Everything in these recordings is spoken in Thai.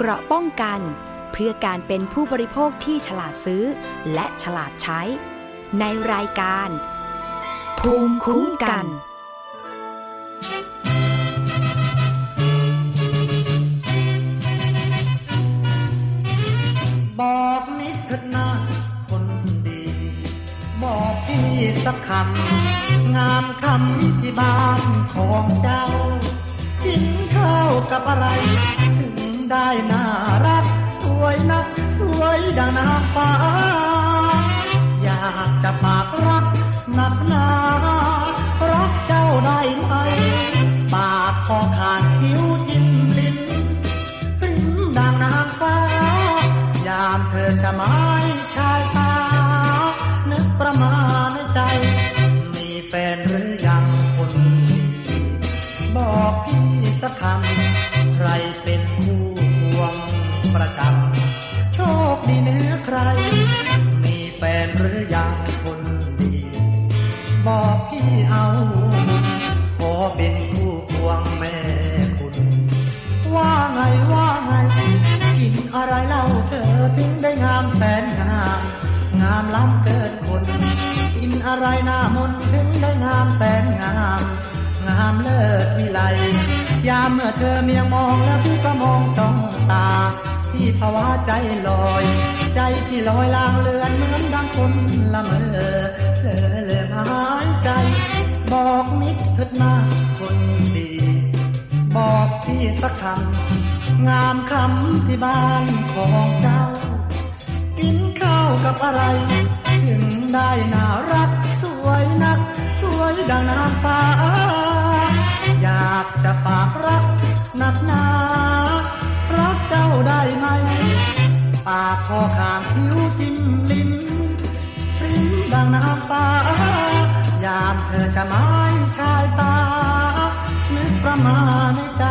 เกราะป้องกันเพื่อการเป็นผู้บริโภคที่ฉลาดซื้อและฉลาดใช้ในรายการภูมิคุ้มกันบอกนิดเถิดนะคนดีบอกพี่สักคำงามคำที่บ้านของเจ้ากินข้าวกับอะไรถึงได้น่ารักสวยนักสวยดังนางฟ้าอยากจะฝากรักหนักหนารักเจ้าได้ไหมปากคอขาดคิ้วจิ้มลิ้นพริ้มดังนางฟ้ายามเธอจะหมายชายตานึกประมาณใจมีแฟนหรือยังคนบอกพี่สักคำใครเป็นผู้ควงประจำโชคดีเนื้อใครมีแฟนหรือยังคนดีบอกพี่เอาขอเป็นผู้ควงแม่คุณว่าไงกินอะไรเล่าเธอถึงได้งามแสนงามงามล้ำเกินคนกินอะไรหน้ามนถึงได้งามแสนงามงามเลิศวิไลยามเมื่อเธอเมียมองแล้วพี่ก็มองจ้องตาพี่ภาวะใจลอยใจที่ลอยลางเลือนเหมือนดังคนละเมอเผลอเลยหายใจบอกนิดเถิดนะคนดีบอกพี่สักคำงามคำที่บ้านของเจ้ากินข้าวกับอะไรถึงได้น่ารักสวยนักสวยดังนางฟ้าอยากจะฝากรักหนักหนารักเจ้าได้ไหมปากคอขาดคิ้วจิ้มลิ้นลิ้นดังนางฟ้ายามเธอจะหมายชายตานึกประมาณในใจ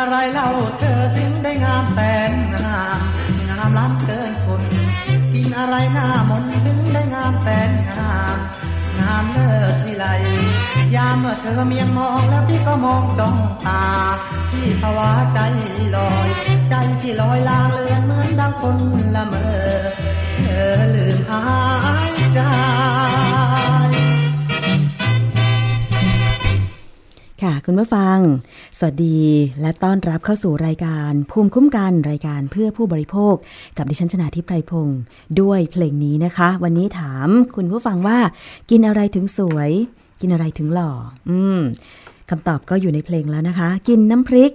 อะไรเล่าเธอถึงได้งามแสนงามงามล้ำเกินคนกินอะไรหน้ามนถึงได้งามแสนงามงามเลิศวิไลยามเมื่อเธอเมียมองแล้วพี่ก็มองจ้องตาพี่ภาวะใจลอยใจที่ลอยลางเลือนเหมือนดังคนละเมอเธอลืมหายใจค่ะคุณผู้ฟังสวัสดีและต้อนรับเข้าสู่รายการภูมิคุ้มกันรายการเพื่อผู้บริโภคกับดิฉันชนาธิป ไพรพงศ์ด้วยเพลงนี้นะคะวันนี้ถามคุณผู้ฟังว่ากินอะไรถึงสวยกินอะไรถึงหล่อคำตอบก็อยู่ในเพลงแล้วนะคะกินน้ำพริก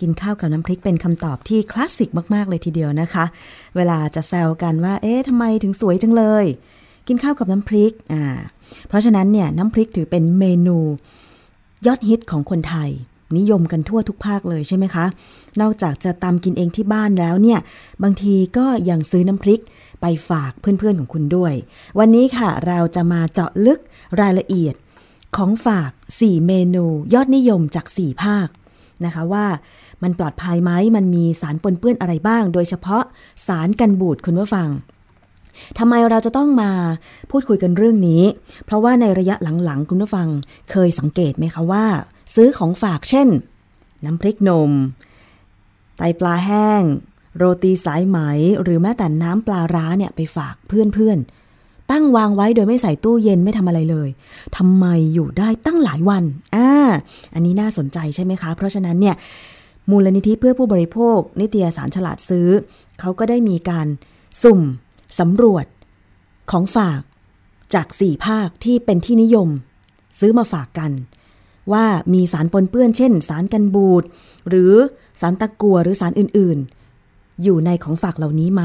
กินข้าวกับน้ำพริกเป็นคำตอบที่คลาสสิกมากๆเลยทีเดียวนะคะเวลาจะแซวกันว่าเอ๊ะทำไมถึงสวยจังเลยกินข้าวกับน้ำพริกเพราะฉะนั้นเนี่ยน้ำพริกถือเป็นเมนูยอดฮิตของคนไทยนิยมกันทั่วทุกภาคเลยใช่ไหมคะนอกจากจะตำกินเองที่บ้านแล้วเนี่ยบางทีก็ยังซื้อน้ำพริกไปฝากเพื่อนๆของคุณด้วยวันนี้ค่ะเราจะมาเจาะลึกรายละเอียดของฝาก4เมนูยอดนิยมจาก4ภาคนะคะว่ามันปลอดภัยไหมมันมีสารปนเปื้อนอะไรบ้างโดยเฉพาะสารกันบูดคุณผู้ฟังทำไมเราจะต้องมาพูดคุยกันเรื่องนี้เพราะว่าในระยะหลังๆคุณผู้ฟังเคยสังเกตไหมคะว่าซื้อของฝากเช่นน้ำพริกหนุ่มไตปลาแห้งโรตีสายไหมหรือแม้แต่น้ำปลาร้าเนี่ยไปฝากเพื่อนๆตั้งวางไว้โดยไม่ใส่ตู้เย็นไม่ทำอะไรเลยทำไมอยู่ได้ตั้งหลายวันอันนี้น่าสนใจใช่ไหมคะเพราะฉะนั้นเนี่ยมูลนิธิเพื่อผู้บริโภคนิตยสารฉลาดซื้อเขาก็ได้มีการสุ่มสำรวจของฝากจาก4ภาคที่เป็นที่นิยมซื้อมาฝากกันว่ามีสารปนเปื้อนเช่นสารกันบูดหรือสารตะกั่วหรือสารอื่นๆอยู่ในของฝากเหล่านี้ไหม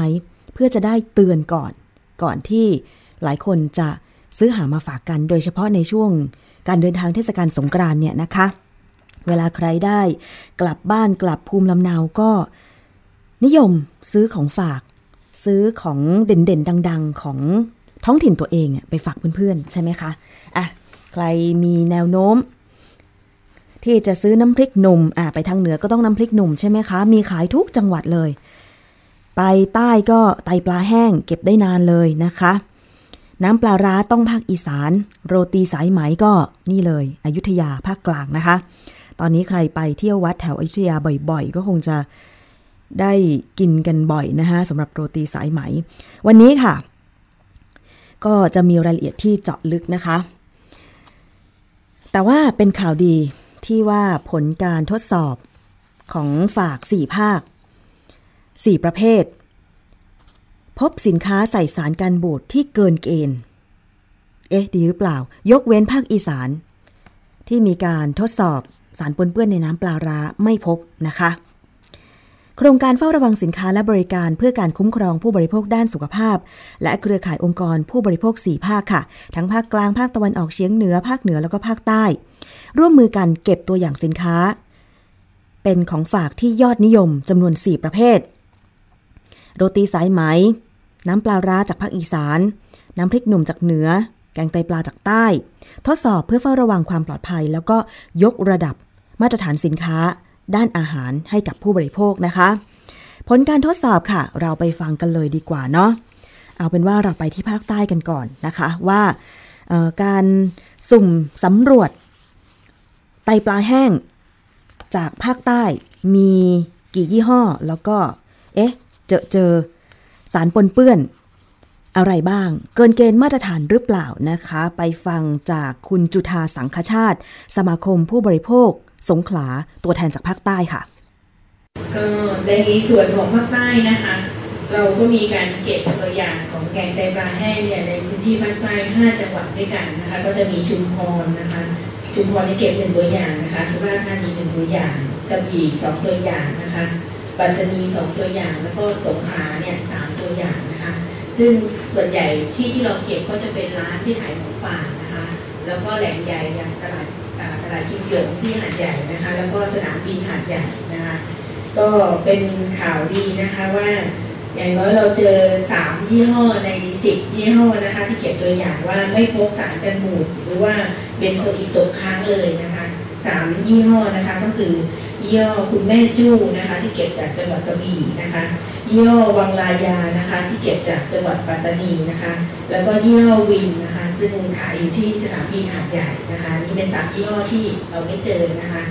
เพื่อจะได้เตือนก่อนที่หลายคนจะซื้อหามาฝากกันโดยเฉพาะในช่วงการเดินทางเทศกาลสงกรานต์เนี่ยนะคะเวลาใครได้กลับบ้านกลับภูมิลำเนาก็นิยมซื้อของฝากซื้อของเด่นๆดังๆของ ท้องถิ่นตัวเองไปฝากเพื่อนๆใช่ไหมคะอ่ะใครมีแนวโน้มที่จะซื้อน้ำพริกหนุ่มไปทางเหนือก็ต้องน้ำพริกหนุ่มใช่ไหมคะมีขายทุกจังหวัดเลยไปใต้ก็ไตปลาแห้งเก็บได้นานเลยนะคะน้ำปลาร้าต้องภาคอีสานโรตีสายไหมก็นี่เลยอยุธยาภาคกลางนะคะตอนนี้ใครไปเที่ยววัดแถวอยุธยาบ่อยๆก็คงจะได้กินกันบ่อยนะคะสำหรับโรตีสายไหมวันนี้ค่ะก็จะมีรายละเอียดที่เจาะลึกนะคะแต่ว่าเป็นข่าวดีที่ว่าผลการทดสอบของฝาก4ภาค4ประเภทพบสินค้าใส่สารกันบูดที่เกินเกณฑ์ดีหรือเปล่ายกเว้นภาคอีสานที่มีการทดสอบสารปนเปื้อนในน้ำปลาร้าไม่พบนะคะโครงการเฝ้าระวังสินค้าและบริการเพื่อการคุ้มครองผู้บริโภคด้านสุขภาพและเครือข่ายองค์กรผู้บริโภค4ภาคค่ะทั้งภาคกลางภาคตะวันออกเฉียงเหนือภาคเหนือแล้วก็ภาคใต้ร่วมมือกันเก็บตัวอย่างสินค้าเป็นของฝากที่ยอดนิยมจำนวน4ประเภทโรตีสายไหมน้ำปลาร้าจากภาคอีสานน้ำพริกหนุ่มจากเหนือแกงไตปลาจากใต้ทดสอบเพื่อเฝ้าระวังความปลอดภัยแล้วก็ยกระดับมาตรฐานสินค้าด้านอาหารให้กับผู้บริโภคนะคะผลการทดสอบค่ะเราไปฟังกันเลยดีกว่าเนาะเอาเป็นว่าเราไปที่ภาคใต้กันก่อนนะคะว่าการสุ่มสำรวจไตปลาแห้งจากภาคใต้มีกี่ยี่ห้อแล้วก็เจอสารปนเปื้อนอะไรบ้างเกินเกณฑ์มาตรฐานหรือเปล่านะคะไปฟังจากคุณจุฑาสังฆชาติสมาคมผู้บริโภคสงขลาตัวแทนจากภาคใต้ค่ะก็ในส่วนของภาคใต้นะคะเราก็มีการเก็บตัวอย่างของแกงไตปลาแห้งเนี่ยในพื้นที่ภาคใต้5จังหวัดด้วยกันนะคะก็จะมีชุมพรนะคะชุมพรได้เก็บ1ตัวอย่างนะคะสุราษฎร์ธานี1ตัวอย่างกระบี่2ตัวอย่างนะคะปัตตานี2ตัวอย่างแล้วก็สงขลาเนี่ย3ตัวอย่างนะคะซึ่งส่วนใหญ่ที่เราเก็บก็จะเป็นร้านที่ขายของฝากนะคะแล้วก็แหล่งใหญ่อย่างตลาดกิมหยงที่หาดใหญ่นะคะแล้วก็สนามบินหาดใหญ่นะคะก็เป็นข่าวดีนะคะว่าอย่างน้อยเราเจอ3ยี่ห้อใน10ยี่ห้อนะคะที่เก็บตัวอย่างว่าไม่พบสารกันบูดหรือว่าเป็นคนอีกตกค้างเลยนะคะ3ยี่ห้อนะคะก็คือยี่ห้อคุณแม่จู้นะคะที่เก็บจากจังหวัดกระบี่นะคะยี่ห้อวังลายานะคะที่เก็บจากจังหวัดปัตตานีนะคะแล้วก็ยี่ห้อวินนะคะซึ่งขายอยู่ที่สนามบินหาดใหญ่นะคะนี่เป็น3ยี่ห้อที่เราไม่เจอนะคะ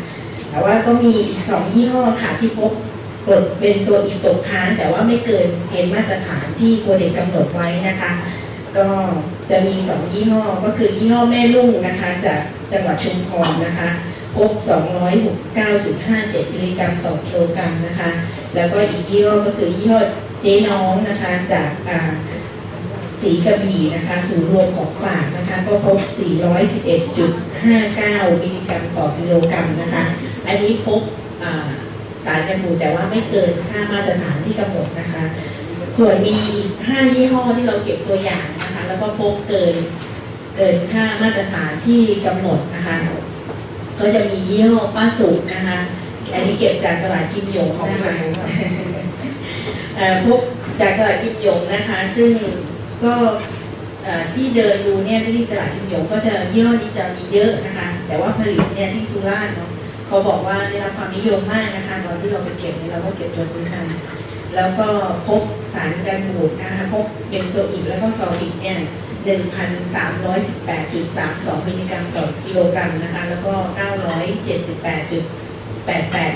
แต่ว่าก็มี2ยี่ห้อค่ะที่พบกรดเบนโซอีกตกค้างแต่ว่าไม่เกินเกณฑ์มาตรฐานที่โคเดกกำหนดไว้นะคะก็จะมี2ยี่ห้อก็คือยี่ห้อแม่ลุ่งนะคะจากจังหวัดชุมพรนะคะพบ 269.57 มิลลิกรัมต่อกิโลกรัมนะคะแล้วก็อีกยี่ห้อก็คือยี่ห้อเจ๊น้องนะคะจากศรีกระบี่นะคะศูนย์รวมของฝากนะคะก็พบ 411.59 มิลลิกรัมต่อกิโลกรัมนะคะอันนี้พบสารกันบูดแต่ว่าไม่เกินค่ามาตรฐานที่กำหนดนะคะส่วนมี5ยี่ห้อที่เราเก็บตัวอย่างนะคะแล้วก็พบเกินค่ามาตรฐานที่กำหนดนะคะก็จะมียี่ห้อป้าสุกนะคะอันนี้เก็บจากตลาดกิมหยงนะคะพบจากตลาดกิมหยงนะคะซึ่งก็ที่เดินดูเนี่ยที่ตลาดกิมหยงก็จะยี่ห้อนี้จะมีเยอะนะคะแต่ว่าผลิตเนี่ยที่สุราษฎร์เนาะเขาบอกว่าได้รับความนิยมมากนะคะตอนที่เราไปเก็บเนี่ยเราก็เก็บตัวนี้ค่ะแล้วก็พบสารกันบูดนะคะพบเบนโซอิกแล้วก็ซอริกเนี่ย1,318.32 มิลลิกรัมต่อกิโลกรัมนะคะแล้วก็978.88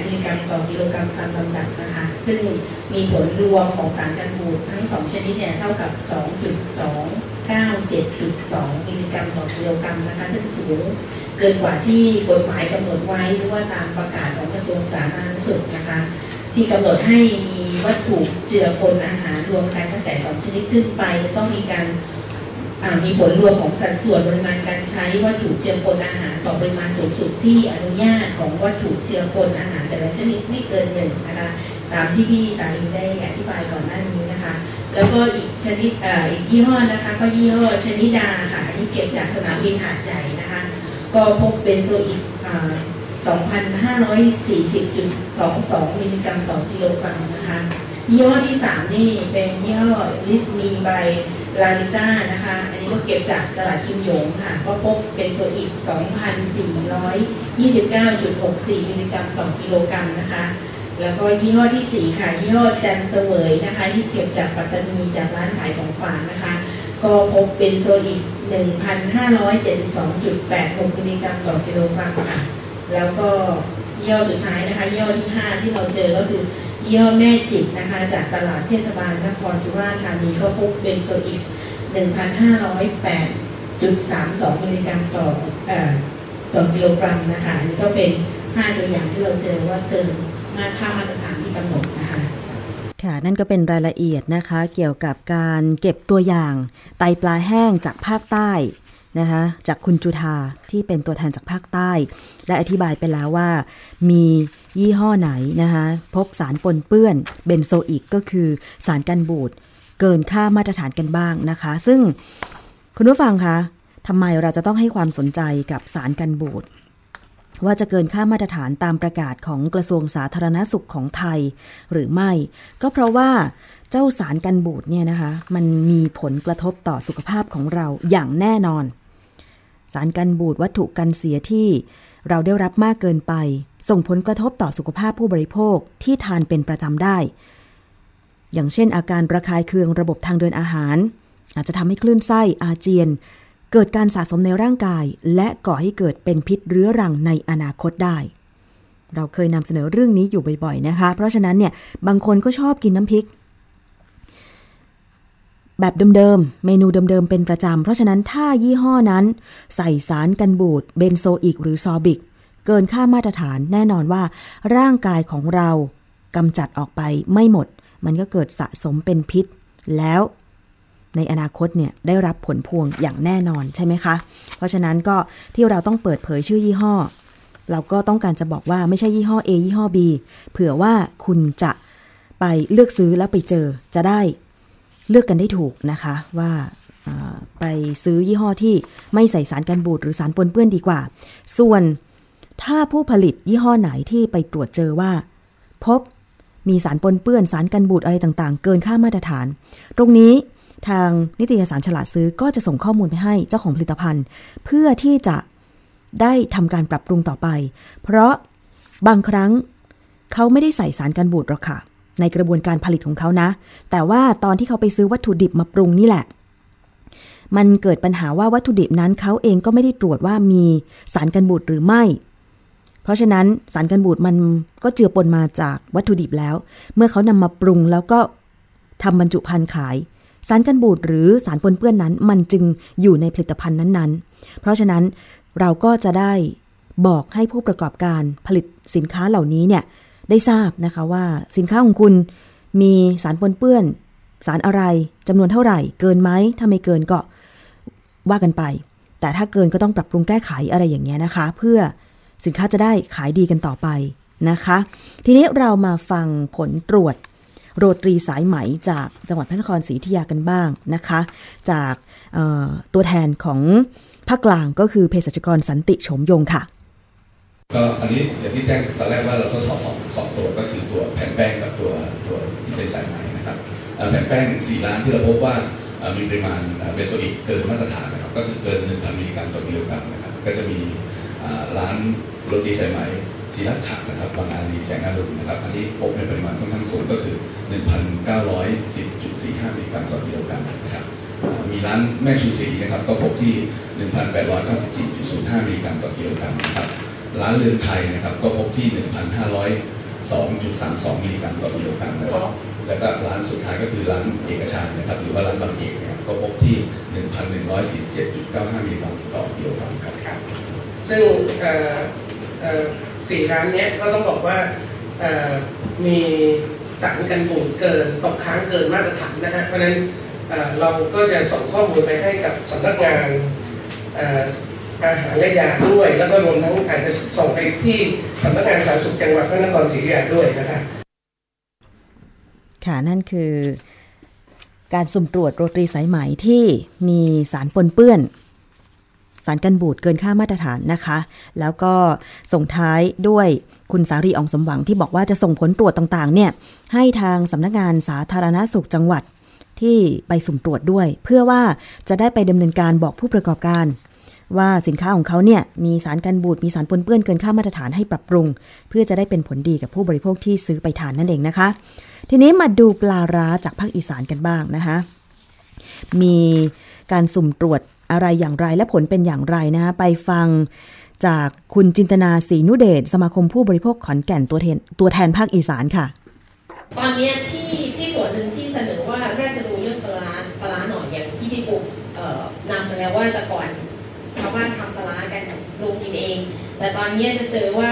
มิลลิกรัมต่อกิโลกรัมตามลำดับนะคะซึ่งมีผลรวมของสารกันบูดทั้ง2ชนิดเนี่ยเท่ากับ 2.297.2 มิลลิกรัมต่อกิโลกรัมนะคะซึ่งสูงเกินกว่าที่กฎหมายกำหนดไว้หรือว่าตามประกาศของกระทรวงสาธารณสุขนะคะที่กำหนดให้มีวัตถุเจือปนอาหารรวมกันตั้งแต่2ชนิดขึ้นไปจะต้องมีการมีผลรวมของสัดส่วนปริมาณการใช้วัตถุเจือปนอาหารต่อปริมาณสูงสุดที่อนุญาตของวัตถุเจือปนอาหารแต่ละชนิดไม่เกิน1นะคะตามที่พี่สารินได้อธิบายก่อนหน้านี้นะคะแล้วก็อีกชนิดอีกยี่ห้อนะคะก็ยี่ห้อชนิดาค่ะที่เก็บจากสนามบินหาดใหญ่นะคะก็พบเป็นโซอีก2,540.22 มิลลิกรัมต่อกิโลกรัมนะคะยี่ห้อที่3นี่เป็นยี่ห้อลิสมีใบ ลาลิต้านะคะอันนี้ก็เก็บจากตลาดคิมหยงค่ะก็พบเป็นโซอิก 2,429.64 มิลลิกรัมต่อกิโลกรัมนะคะแล้วก็ยี่ห้อที่4ค่ะยี่ห้อจันเสวยนะคะที่เก็บจากปัตตานีจากร้านขายของฝากนะคะก็พบเป็นโซอิก 1,572.86 มิลลิกรัมต่อกิโลกรัมค่ะแล้วก็ยี่ห้อสุดท้ายนะคะยี่ห้อที่5ที่เราเจอก็คือยี่ห้อแม่จิตนะคะจากตลาดเทศบาลนครสุราษฎร์ธานีก็พบเป็นโซอิก 1,508.32 มิลลิกรัมต่อกิโลกรัมนะคะนี่ก็เป็น5ตัวอย่างที่เราเจอว่าเกินมาค่ามาตรฐานที่กำหนดนะคะค่ะนั่นก็เป็นรายละเอียดนะคะเกี่ยวกับการเก็บตัวอย่างไตปลาแห้งจากภาคใต้นะคะจากคุณจุฑาที่เป็นตัวแทนจากภาคใต้ได้อธิบายไปแล้วว่ามียี่ห้อไหนนะคะพบสารปนเปื้อนเบนโซอิกก็คือสารกันบูดเกินค่ามาตรฐานกันบ้างนะคะซึ่งคุณผู้ฟังคะทำไมเราจะต้องให้ความสนใจกับสารกันบูดว่าจะเกินค่ามาตรฐานตามประกาศของกระทรวงสาธารณสุขของไทยหรือไม่ก็เพราะว่าเจ้าสารกันบูดเนี่ยนะคะมันมีผลกระทบต่อสุขภาพของเราอย่างแน่นอนสารกันบูดวัตถุกันเสียที่เราได้รับมากเกินไปส่งผลกระทบต่อสุขภาพผู้บริโภคที่ทานเป็นประจำได้อย่างเช่นอาการระคายเคืองระบบทางเดินอาหารอาจจะทำให้คลื่นไส้อาเจียนเกิดการสะสมในร่างกายและก่อให้เกิดเป็นพิษเรื้อรังในอนาคตได้เราเคยนำเสนอเรื่องนี้อยู่บ่อยๆนะคะเพราะฉะนั้นเนี่ยบางคนก็ชอบกินน้ำพริกแบบเดิมๆเมนูเดิมๆเป็นประจำเพราะฉะนั้นถ้ายี่ห้อนั้นใส่สารกันบูดเบนโซอิกหรือซอบิกเกินค่ามาตรฐานแน่นอนว่าร่างกายของเรากำจัดออกไปไม่หมดมันก็เกิดสะสมเป็นพิษแล้วในอนาคตเนี่ยได้รับผลพวงอย่างแน่นอนใช่ไหมคะเพราะฉะนั้นก็ที่เราต้องเปิดเผยชื่อยี่ห้อเราก็ต้องการจะบอกว่าไม่ใช่ยี่ห้อ A ยี่ห้อ B เผื่อว่าคุณจะไปเลือกซื้อแล้วไปเจอจะได้เลือกกันได้ถูกนะคะว่าไปซื้อยี่ห้อที่ไม่ใส่สารกันบูดหรือสารปนเปื้อนดีกว่าส่วนถ้าผู้ผลิตยี่ห้อไหนที่ไปตรวจเจอว่าพบมีสารปนเปื้อนสารกันบูดอะไรต่างๆเกินค่ามาตรฐานตรงนี้ทางนิตยสารฉลาดซื้อก็จะส่งข้อมูลไปให้เจ้าของผลิตภัณฑ์เพื่อที่จะได้ทำการปรับปรุงต่อไปเพราะบางครั้งเขาไม่ได้ใส่สารกันบูดหรอกค่ะในกระบวนการผลิตของเขานะแต่ว่าตอนที่เขาไปซื้อวัตถุดิบมาปรุงนี่แหละมันเกิดปัญหาว่าวัตถุดิบนั้นเขาเองก็ไม่ได้ตรวจว่ามีสารกันบูดหรือไม่เพราะฉะนั้นสารกันบูดมันก็เจือปนมาจากวัตถุดิบแล้วเมื่อเขานำมาปรุงแล้วก็ทำบรรจุภัณฑ์ขายสารกันบูดหรือสารปนเปื้อนนั้นมันจึงอยู่ในผลิตภัณฑ์นั้นๆเพราะฉะนั้นเราก็จะได้บอกให้ผู้ประกอบการผลิตสินค้าเหล่านี้เนี่ยได้ทราบนะคะว่าสินค้าของคุณมีสารปนเปื้อนสารอะไรจำนวนเท่าไหร่เกินไหมถ้าไม่เกินก็ว่ากันไปแต่ถ้าเกินก็ต้องปรับปรุงแก้ไขอะไรอย่างเงี้ยนะคะเพื่อสินค้าจะได้ขายดีกันต่อไปนะคะทีนี้เรามาฟังผลตรวจโรตรีสายไหมจากจังหวัดพระนครศรีอยุธยากันบ้างนะคะจากตัวแทนของภาคกลางก็คือเภสัชกรสันติโฉมยงค่ะก็อันนี้อย่างที่แจ้งตอนแรกว่าเราทดสอบ2ตัวก็คือตัวแผ่นแป้งกับตัวที่เป็นสายไหมนะครับแผ่นแป้ง4ล้านที่เราพบว่ามีปริมาณเบนโซอิกเกินมาตรฐานนะครับก็คือเกิน 1,000 มิลลิกรัมต่อกิโลกรัมนะครับก็จะมีร้านโรตีสายไหมทีละถักนะครับบางอาลีแสงอรุณนะครับอันนี้พบในปริมาณค่อนข้างสูงก็คือ 1,910.45 มิลลิกรัมต่อกิโลกรัมนะครับมีร้านแม่ชูศรีนะครับก็พบที่ 1,894.05 มิลลิกรัมต่อกิโลกรัมนะครับร้านเรือนไทยนะครับก็พบที่ 1,502.32 มิลลิกรัมต่อกิโลกรัมนะครับแล้วก็ร้านสุดท้ายก็คือร้านเอกชนนะครับหรือว่าร้านบางเอกเนี่ยก็พบที่ 1,147.95 มิลลิกรัมต่อกิโลกรัมครับซึ่ง4ร้านนี้ก็ต้องบอกว่ามีสารกันบูดเกินตกค้างเกินมาตรฐานนะฮะเพราะนั้นเราก็จะส่งข้อมูลไปให้กับสำนักงานอาหารและยาด้วยแล้วก็รวมทั้งอาจจะส่งไปที่สำนักงานสาธารณสุขจังหวัดพระนครศรีอยุธยาด้วยนะคะค่ะนั่นคือการสุ่มตรวจโรตรีสายไหมที่มีสารปนเปื้อนสารกันบูดเกินค่ามาตรฐานนะคะแล้วก็ส่งท้ายด้วยคุณสารีอองสมหวังที่บอกว่าจะส่งผลตรวจต่างๆเนี่ยให้ทางสำนักงานสาธารณสุขจังหวัด ที่ไปสุ่มตรวจด้วยเพื่อว่าจะได้ไปดำเนินการบอกผู้ประกอบการว่าสินค้าของเขาเนี่ยมีสารกันบูดมีสารปนเปื้อนเกินค่ามาตรฐานให้ปรับปรุงเพื่อจะได้เป็นผลดีกับผู้บริโภคที่ซื้อไปทานนั่นเองนะคะทีนี้มาดูปลาร้าจากภาคอีสานกันบ้างนะคะมีการสุ่มตรวจอะไรอย่างไรและผลเป็นอย่างไรนะคะไปฟังจากคุณจินตนาศรีนุเดชสมาคมผู้บริโภคขอนแก่นตัวแทนภาคอีสานค่ะตอนนี้ที่ส่วนหนึ่งที่เสนอว่าน่าจะดูเรื่องปลาร้าหน่อยอย่างที่พี่ปุ๊กนำมาแล้วว่าแต่ก่อนชาวบ้านทำปลาร้ากันลงกินเองแต่ตอนนี้จะเจอว่า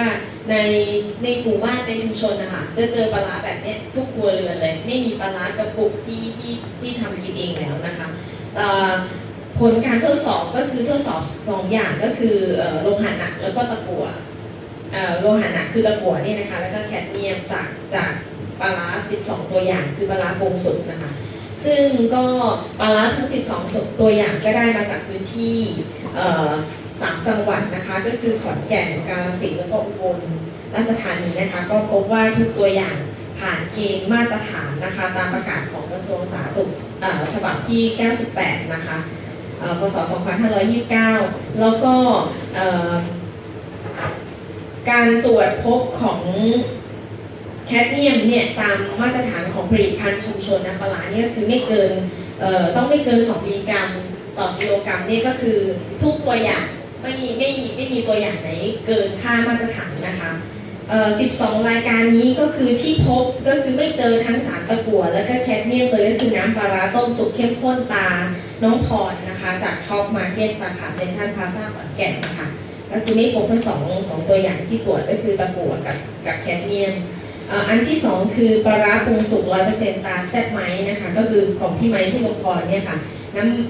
ในกลุ่มบ้านในชุมชนนะคะจะเจอปลาร้าแบบนี้ทุกครัวเรือนเลยไม่มีปลาร้ากระปุกที่ทำกินเองแล้วนะคะผลการทดสอบก็คือทดสอบ2อย่างก็คือโลหะหนักแล้วก็ตะกั่วโลหะหนักคือตะกั่วนี่นะคะแล้วก็แคดเมียมจากปลาร้า12ตัวอย่างคือปลาร้าปรุงสุกนะคะซึ่งก็ปลาร้าทั้ง12ตัวอย่างก็ได้มาจากพื้นที่3จังหวัดนะคะก็คือขอนแก่นกาฬสินธุ์แล้วก็อุบลราชธานีนะคะก็พบว่าทุกตัวอย่างผ่านเกณฑ์มาตรฐานนะคะตามประกาศของกระทรวงสาธารณสุขฉบับที่98นะคะพ.ศ. 2529แล้วก็การตรวจพบของแคดเมียมเนี่ยตามมาตรฐานของผลิตภัณฑ์ชุมชนน้ำปลาเนี่ยคือไม่เกินต้องไม่เกิน2มิลลิกรัมต่อกิโลกรัมเนี่ยก็คือทุกตัวอย่างไม่มีตัวอย่างไหนเกินค่ามาตรฐานนะคะ12รายการนี้ก็คือที่พบก็คือไม่เจอทั้งสารตะกั่วแล้วก็แคดเมียมเลยก็คือน้ำปลาร้าต้มสุกเข้มข้นตาน้องพรนะคะจากท็อปมาร์เก็ตสาขาเซ็นทรัลพลาซ่าขอนแก่นนะคะและทีนี้พบทั้งสองตัวอย่างที่ตรวจก็คือตะกั่วกับแคดเมียมอันที่2คือปลาร้าปรุงสุก 100% ตาแซ่บไหมนะคะก็คือของพี่ไมค์พี่ลงพรเนี่ยค่ะ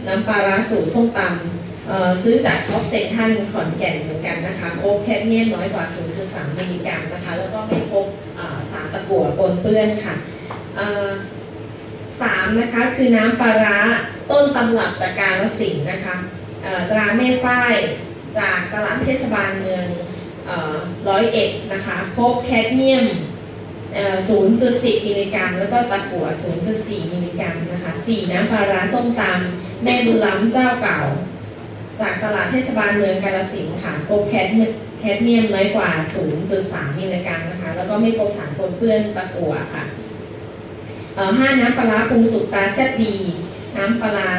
น้ำปลาร้าสูตรส้มตำซื้อจากท็อปเซ็นทรัลขอนแก่นเหมือนกันนะคะโอแคดเมียมน้อยกว่า 0.3 มิลลิกรัมนะคะแล้วก็ไม่พบสารตะกั่วปนเปื้อนค่ะ3นะคะคือน้ำปลาร้าต้นตำรับจากกาฬสินธุ์นะคะตราแม่ฝ้ายจากตลาดเทศบาลเมือง101นะคะพบแคดเมียม 0.10 มิลลิกรัมแล้วก็ตะกั่ว 0.4 มิลลิกรัมนะคะ4น้ำปลาร้าส้มตำแม่บุญล้ำเจ้าเก่าจากตลาดเทศบาลเมืองกาฬสินธุ์ค่ะพบแคดเมียมน้อยกว่า 0.3 มิลลิกรัมนะคะแล้วก็ไม่พบสารปนเปื้อนตะกั่วค่ะ5น้ำปลาร้าปรุงสุกตาแซ่บดีน้ำปลาร้า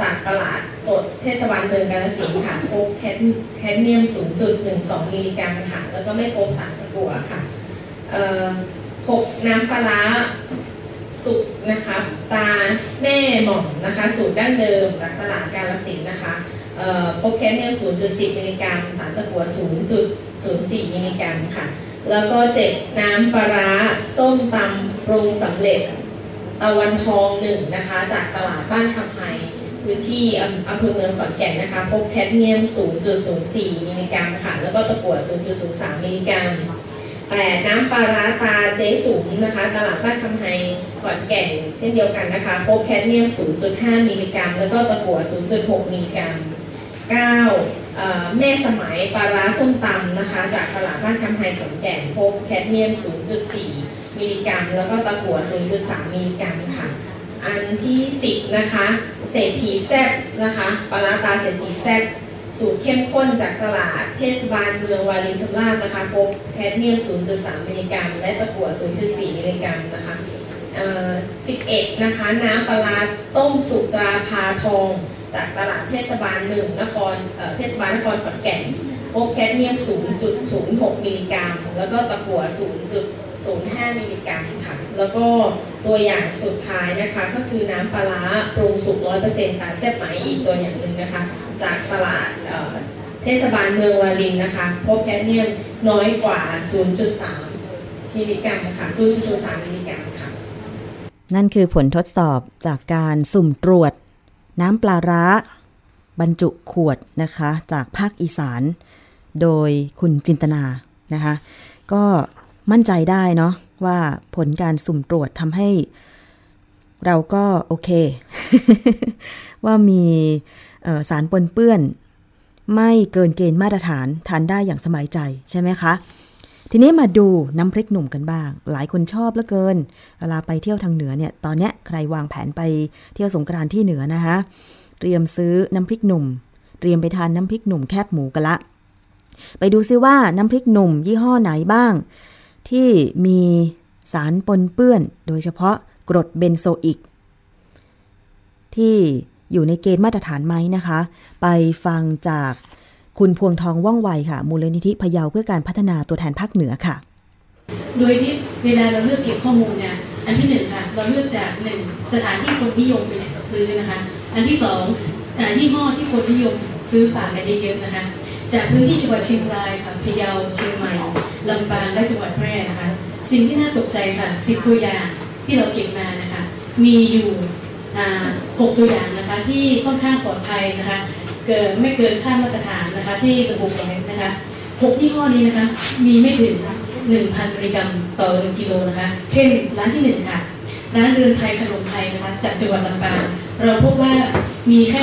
จากตลาดสดเทศบาลเมืองกาฬสินธุ์ค่ะพบแคดเมียม 0.12 มิลลิกรัมค่ะแล้วก็ไม่พบสารตะกั่วค่ะ6น้ำปลาร้าสุกนะคะตาแม่หม่อมนะคะสูตรดั้งเดิมจากตลาดกาฬสินธุ์นะคะพบแคดเมียม 0.10 มิลลิกรัมสารตะกั่ว 0.04 มิลลิกรัมค่ะแล้วก็7น้ำปลาร้าส้มตำปรุงสำเร็จตะวันทอง1นะคะจากตลาดบ้านคำไฮพื้นที่อำเภอเมืองขอนแก่นนะคะพบแคดเมียม 0.04 มิลลิกรัมค่ะแล้วก็ตะกั่ว 0.03 มิลลิกรัม8น้ำปลาร้าตาเจ๊จุ๋มนะคะตลาดบ้านคำไฮขอนแก่นเช่นเดียวกันนะคะพบแคดเมียม 0.5 มิลลิกรัมแล้วก็ตะกั่ว 0.6 มิลลิกรัม9แม่สมัยปลาร้าส้มตำนะคะจากตลาดบ้านคำไฮขอนแก่นพบแคดเมียม 0.4 มิลลิกรัมแล้วก็ตะกั่ว 0.3 มิลลิกรัมค่ะอันที่10นะคะเศรษฐีแซ่บนะคะปลาร้าตาเศรษฐีแซ่บสูตรเข้มข้นจากตลาดเทศบาลเมืองวารินชำราบนะคะพบแคดเมียม 0.3 มิลลิกรัมและตะกั่ว 0.4 มิลลิกรัมนะคะ11นะคะน้ำปลาร้าต้มสุกตราพาทองจากตลาดเทศบาลเทศบาลนครขอนแก่นพบแคดเมียม 0.06 มิลลิกรัมแล้วก็ตะกั่ว 0.05 มิลลิกรัมค่ะแล้วก็ตัวอย่างสุดท้ายนะคะก็คือน้ำปลาร้าปรุงสุก 100% ตาแซ่บไหมอีกตัวอย่างหนึ่งนะคะจากตลาดเทศบาลเมืองวารินนะคะพบแคดเมียมน้อยกว่า 0.3 มิลลิกรัมค่ะ 0.03 มิลลิกรัมค่ะนั่นคือผลทดสอบจากการสุ่มตรวจน้ำปลาร้าบรรจุขวดนะคะจากภาคอีสานโดยคุณจินตนานะคะก็มั่นใจได้เนาะว่าผลการสุ่มตรวจทำให้เราก็โอเค ว่ามีสารปนเปื้อนไม่เกินเกณฑ์มาตรฐานทานได้อย่างสบายใจใช่ไหมคะ ทีนี้มาดูน้ำพริกหนุ่มกันบ้างหลายคนชอบเหลือเกินเวลาไปเที่ยวทางเหนือเนี่ยตอนเนี้ยใครวางแผนไปเที่ยวสงกรานต์ที่เหนือนะคะเตรียมซื้อน้ำพริกหนุ่มเตรียมไปทานน้ำพริกหนุ่มแคบหมูกันละไปดูซิว่าน้ำพริกหนุ่มยี่ห้อไหนบ้างที่มีสารปนเปื้อนโดยเฉพาะกรดเบนโซอิกที่อยู่ในเกณฑ์มาตรฐานไหมนะคะไปฟังจากคุณพวงทองว่องไวค่ะมูลนิธิพะเยาเพื่อการพัฒนาตัวแทนภาคเหนือค่ะโดยที่เวลาเราเลือกเก็บข้อมูลเนี่ยอันที่หนึ่งค่ะเราเลือกจากหนึ่งสถานที่คนนิยมไปซื้อนะคะอันที่สองยี่ห้อที่คนนิยมซื้อฝากกันเยอะๆนะคะจากพื้นที่จังหวัดเชียงรายค่ะพะเยาเชียงใหม่ลำปางและจังหวัดแพร่นะคะสิ่งที่น่าตกใจค่ะ10ตัวอย่างที่เราเก็บมานะคะมีอยู่6ตัวอย่างนะคะที่ค่อนข้างปลอดภัยนะคะเกินไม่เกินค่ามาตรฐานนะคะที่ระบุไว้นะคะ6ยี่ห้อนี้นะคะมีไม่ถึง 1,000 มิลลิกรัมต่อ1กิโลนะคะเช่นร้านที่1ค่ะร้านเรือนไทยขนมไทยนะคะจากจังหวัดลำปางเราพบว่ามีแค่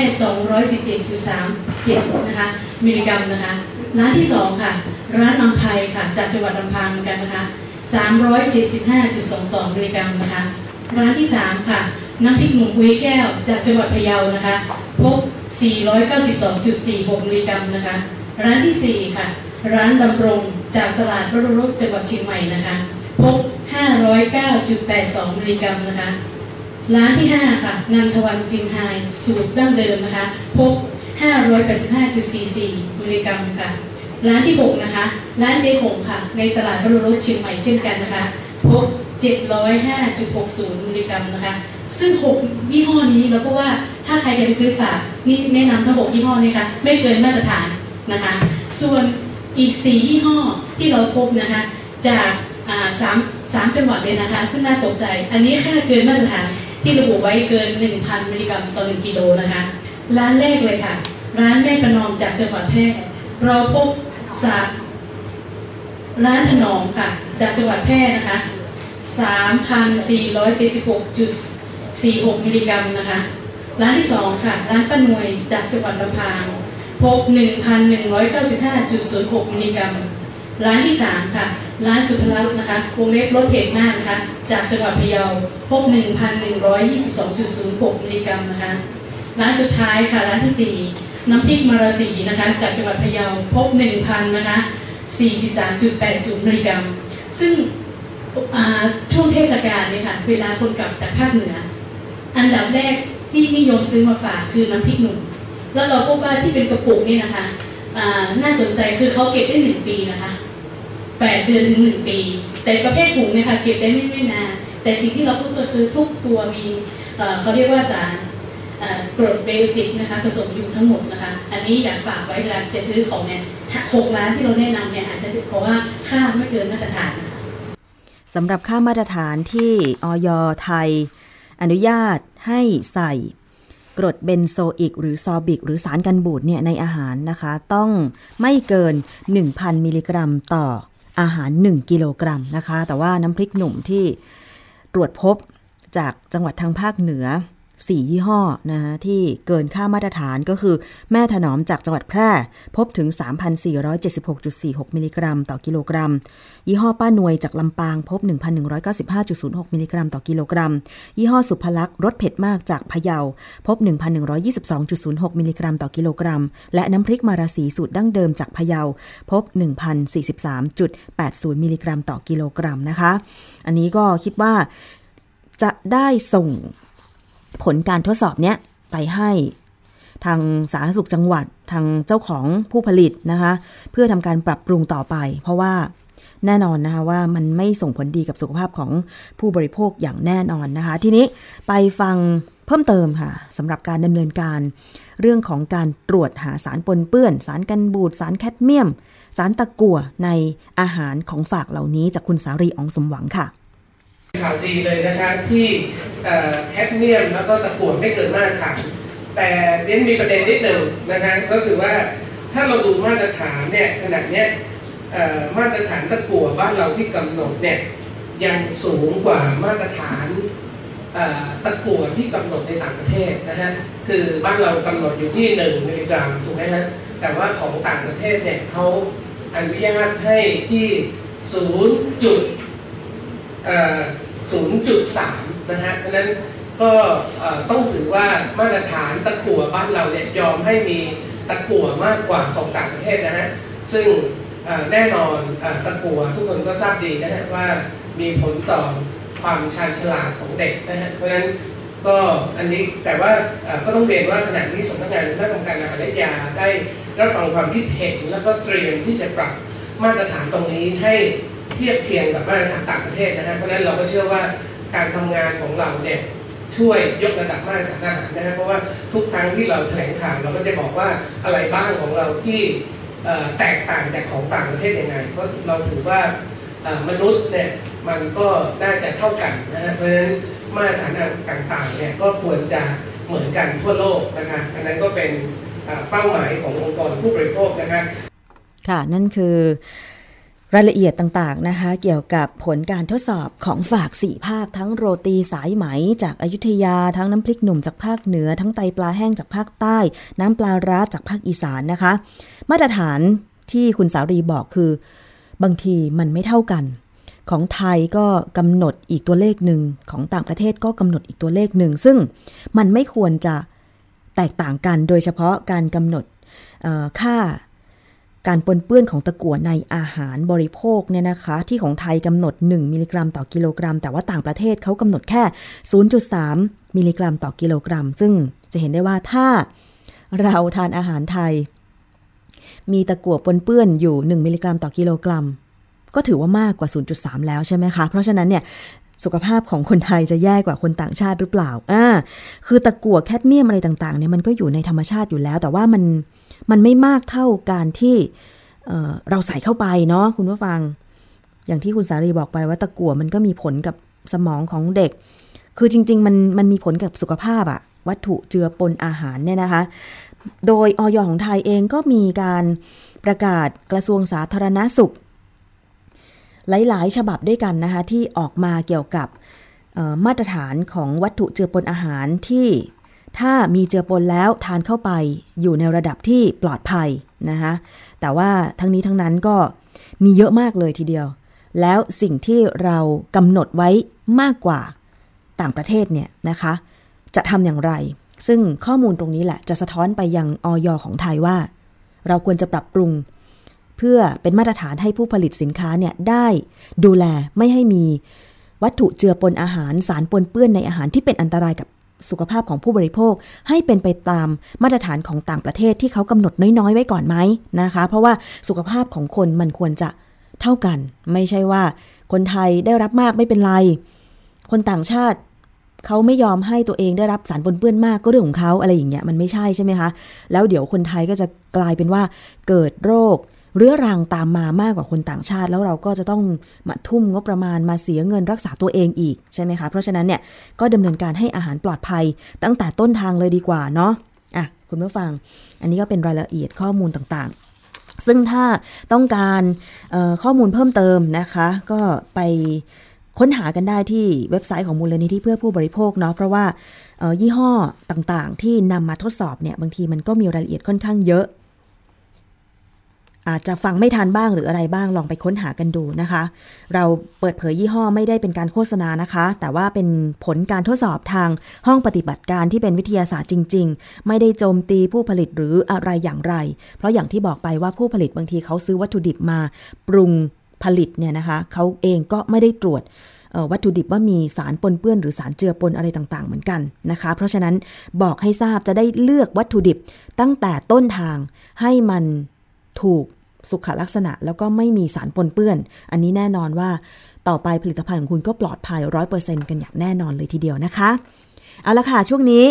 217.37 นะคะมิลลิกรัมนะคะร้านที่2ค่ะร้านลำไพค่ะจากจังหวัดลำปางเหมือนกันนะคะ 375.22 มิลลิกรัมนะคะร้านที่3ค่ะน้ำพริกหนุ่มกุ้ยแก้วจากจังหวัดพะเยานะคะพบ 492.46 มิลลิกรัมนะคะร้านที่4ค่ะร้านดำรงจากตลาดประรุษจังหวัดเชียงใหม่นะคะพบ 509.82 มิลลิกรัมนะคะร้านที่5ค่ะนันทวันจิงไฮสูตรดั้งเดิมนะคะพบ 585.44 มิลลิกรัมค่ะร้านที่6นะคะร้านเจ๊หงค่ะในตลาดประรุษเชียงใหม่เช่นกันนะคะพบ 705.60 มิลลิกรัมนะคะซึ่ง6ยี่ห้อนี้เราก็ว่าถ้าใครจะไปซื้อฝากนี่แนะนำทั้ง6ยี่ห้อนี้ค่ะไม่เกินมาตรฐานนะคะส่วนอีก4ยี่ห้อที่เราพบนะคะจาก3จังหวัดเลยนะคะซึ่งน่าตกใจอันนี้ค่าเกินมาตรฐานที่ระบุไว้เกิน 1,000 มิลลิกรัมต่อ1กิโลนะคะร้านแรกเลยค่ะร้านแม่ประนอมจากจังหวัดแพร่เราพบร้านถนอมค่ะจากจังหวัดแพร่นะคะ 3,476.46 มิลลิกรัมนะคะร้านที่2ค่ะร้านป้านวยจากจังหวัดลำปางพบ 1,195.06 มิลลิกรัมร้านที่3ค่ะร้านสุภลักษณ์นะคะวงเล็บรถเผ็ดมากนะคะจากจังหวัดพะเยาพบ 1,122.06 มิลลิกรัมนะคะร้านสุดท้ายค่ะร้านที่4น้ำพริกมรสีนะคะจากจังหวัดพะเยาพบ 1,000 นะคะ 43.80 มิลลิกรัมซึ่งช่วงเทศกาลเนี่ยค่ะเวลาคนกลับจากภาคเหนืออันดับแรกที่นิยมซื้อมาฝากคือน้ำพริกหนุ่มแล้วเราพบว่าที่เป็นกระปุกนี่นะคะน่าสนใจคือเขาเก็บได้1ปีนะคะ8เดือนถึง1ปีแต่ประเภทถุงเนี่ยค่ะเก็บได้ไม่นานแต่สิ่งที่เราพบก็คือทุกตัวมีเขาเรียกว่าสารกรดเบนโซอิกนะคะผสมอยู่ทั้งหมดนะคะอันนี้อยากฝากไว้เวลาจะซื้อของเนี่ย6ร้านที่เราแนะนำเนี่ยอาจจะเพราะว่าค่าไม่เกินมาตรฐานสำหรับค่ามาตรฐานที่อย.ไทยอนุญาตให้ใส่กรดเบนโซอิกหรือซอบิกหรือสารกันบูดเนี่ยในอาหารนะคะต้องไม่เกิน 1,000 มิลลิกรัมต่ออาหาร1กิโลกรัมนะคะแต่ว่าน้ำพริกหนุ่มที่ตรวจพบจากจังหวัดทางภาคเหนือ4ยี่ห้อนะคะที่เกินค่ามาตรฐานก็คือแม่ถนอมจากจังหวัดแพร่พบถึง 3,476.46 มิลลิกรัมต่อกิโลกรัมยี่ห้อป้านวยจากลำปางพบ 1,195.06 มิลลิกรัมต่อกิโลกรัมยี่ห้อสุภลักษณ์รสเผ็ดมากจากพะเยาพบ 1,122.06 มิลลิกรัมต่อกิโลกรัมและน้ำพริกมาราสีสูตรดั้งเดิมจากพะเยาพบ 1,043.80 มิลลิกรัมต่อกิโลกรัมนะคะอันนี้ก็คิดว่าจะได้ส่งผลการทดสอบเนี้ยไปให้ทางสาธารณสุขจังหวัดทางเจ้าของผู้ผลิตนะคะเพื่อทำการปรับปรุงต่อไปเพราะว่าแน่นอนนะคะว่ามันไม่ส่งผลดีกับสุขภาพของผู้บริโภคอย่างแน่นอนนะคะทีนี้ไปฟังเพิ่มเติมค่ะสำหรับการดำเนินการเรื่องของการตรวจหาสารปนเปื้อนสารกันบูดสารแคดเมียมสารตะกั่วในอาหารของฝากเหล่านี้จากคุณสารีอ๋องสมหวังค่ะข่าวดีเลยนะคะที่แคดเมียมแล้วก็ตะกั่วไม่เกินมาตรฐานแต่เดี๋ยวมีประเด็นนิดหนึ่งนะคะก็คือว่าถ้าเราดูมาตรฐานเนี่ยขนาดเนี้ยมาตรฐานตะกั่วบ้านเราที่กำหนดเนี่ยยังสูงกว่ามาตรฐานตะกั่วที่กำหนดในต่างประเทศนะฮะคือบ้านเรากำหนดอยู่ที่1มิลลิกรัมถูกไหมฮะแต่ว่าของต่างประเทศเนี่ยเขาอนุญาตให้ที่ 0.3 นะฮะเพราะฉะนั้นก็ต้องถือว่ามาตรฐานตะกั่วบ้านเราเนี่ยยอมให้มีตะกั่วมากกว่าของต่างประเทศนะฮะซึ่งแน่นอนตะกั่วทุกคนก็ทราบดีนะฮะว่ามีผลต่อความชาญฉลาดของเด็กนะฮะเพราะฉะนั้นก็อันนี้แต่ว่าก็ต้องเรียนว่าขณะนี้สำนักงานคณะกรรมการอาหารและยาได้รับฟังความคิดเห็นแล้วก็เตรียมที่จะปรับมาตรฐานตรงนี้ให้เทียบเคียงกับมาตรฐานต่างประเทศนะฮะเพราะฉะนั้นเราก็เชื่อว่าการทำงานของเราเนี่ยช่วยยกระดับมาตรฐานอาหารนะฮะเพราะว่าทุกครั้งที่เราแถลงข่าวเราก็จะบอกว่าอะไรบ้างของเราที่แตกต่างจากของต่างประเทศยังไงเพราะเราถือว่ามนุษย์เนี่ยมันก็น่าจะเท่ากันนะฮะเพราะฉะนั้นมาตรฐานต่างๆเนี่ยก็ควรจะเหมือนกันทั่วโลกนะคะอันนั้นก็เป็นเป้าหมายขององค์กรผู้บริโภคนะคะค่ะนั่นคือรายละเอียดต่างๆนะคะเกี่ยวกับผลการทดสอบของฝาก4ภาคทั้งโรตีสายไหมจากอยุธยาทั้งน้ำพริกหนุ่มจากภาคเหนือทั้งไตปลาแห้งจากภาคใต้น้ำปลาร้าจากภาคอีสานนะคะมาตรฐานที่คุณสาวรีบอกคือบางทีมันไม่เท่ากันของไทยก็กำหนดอีกตัวเลขหนึ่งของต่างประเทศก็กำหนดอีกตัวเลขหนึ่งซึ่งมันไม่ควรจะแตกต่างกันโดยเฉพาะการกำหนดค่าการปนเปื้อนของตะกั่วในอาหารบริโภคเนี่ยนะคะที่ของไทยกำหนด1มิลลิกรัมต่อกิโลกรัมแต่ว่าต่างประเทศเขากำหนดแค่ 0.3 มิลลิกรัมต่อกิโลกรัมซึ่งจะเห็นได้ว่าถ้าเราทานอาหารไทยมีตะกั่วปนเปื้อนอยู่1มิลลิกรัมต่อกิโลกรัมก็ถือว่ามากกว่า 0.3 แล้วใช่ไหมคะเพราะฉะนั้นเนี่ยสุขภาพของคนไทยจะแย่กว่าคนต่างชาติหรือเปล่าคือตะกั่วแคดเมียมอะไรต่างๆเนี่ยมันก็อยู่ในธรรมชาติอยู่แล้วแต่ว่ามันไม่มากเท่าการที่เราใส่เข้าไปเนาะคุณผู้ฟังอย่างที่คุณสารีบอกไปว่าตะกั่วมันก็มีผลกับสมองของเด็กคือจริงๆมันมีผลกับสุขภาพอะวัตถุเจือปนอาหารเนี่ยนะคะโดยอย.ของไทยเองก็มีการประกาศกระทรวงสาธารณสุขหลายๆฉบับด้วยกันนะคะที่ออกมาเกี่ยวกับมาตรฐานของวัตถุเจือปนอาหารที่ถ้ามีเจือปนแล้วทานเข้าไปอยู่ในระดับที่ปลอดภัยนะคะแต่ว่าทั้งนี้ทั้งนั้นก็มีเยอะมากเลยทีเดียวแล้วสิ่งที่เรากำหนดไว้มากกว่าต่างประเทศเนี่ยนะคะจะทำอย่างไรซึ่งข้อมูลตรงนี้แหละจะสะท้อนไปยังอย.ของไทยว่าเราควรจะปรับปรุงเพื่อเป็นมาตรฐานให้ผู้ผลิตสินค้าเนี่ยได้ดูแลไม่ให้มีวัตถุเจือปนอาหารสารปนเปื้อนในอาหารที่เป็นอันตรายกับสุขภาพของผู้บริโภคให้เป็นไปตามมาตรฐานของต่างประเทศที่เขากำหนดน้อยๆไว้ก่อนไหมนะคะเพราะว่าสุขภาพของคนมันควรจะเท่ากันไม่ใช่ว่าคนไทยได้รับมากไม่เป็นไรคนต่างชาติเขาไม่ยอมให้ตัวเองได้รับสารปนเปื้อนมากก็เรื่องของเขาอะไรอย่างเงี้ยมันไม่ใช่ใช่ไหมคะแล้วเดี๋ยวคนไทยก็จะกลายเป็นว่าเกิดโรคเรื้อรังตามมามากกว่าคนต่างชาติแล้วเราก็จะต้องมาทุ่มงบประมาณมาเสียเงินรักษาตัวเองอีกใช่ไหมคะเพราะฉะนั้นเนี่ยก็ดำเนินการให้อาหารปลอดภัยตั้งแต่ต้นทางเลยดีกว่าเนาะคุณผู้ฟังอันนี้ก็เป็นรายละเอียดข้อมูลต่างๆซึ่งถ้าต้องการข้อมูลเพิ่มเติมนะคะก็ไปค้นหากันได้ที่เว็บไซต์ของมูลนิธิเพื่อผู้บริโภคเนาะเพราะว่ายี่ห้อต่างๆที่นำมาทดสอบเนี่ยบางทีมันก็มีรายละเอียดค่อนข้างเยอะอาจจะฟังไม่ทันบ้างหรืออะไรบ้างลองไปค้นหากันดูนะคะเราเปิดเผยยี่ห้อไม่ได้เป็นการโฆษณานะคะแต่ว่าเป็นผลการทดสอบทางห้องปฏิบัติการที่เป็นวิทยาศาสตร์จริงๆไม่ได้โจมตีผู้ผลิตหรืออะไรอย่างไรเพราะอย่างที่บอกไปว่าผู้ผลิตบางทีเขาซื้อวัตถุดิบมาปรุงผลิตเนี่ยนะคะเขาเองก็ไม่ได้ตรวจวัตถุดิบว่ามีสารปนเปื้อนหรือสารเจือปนอะไรต่างๆเหมือนกันนะคะเพราะฉะนั้นบอกให้ทราบจะได้เลือกวัตถุดิบตั้งแต่ต้นทางให้มันถูกสุขลักษณะแล้วก็ไม่มีสารปนเปื้อนอันนี้แน่นอนว่าต่อไปผลิตภัณฑ์ของคุณก็ปลอดภัย 100% กันอย่างแน่นอนเลยทีเดียวนะคะเอาละค่ะช่วงนี้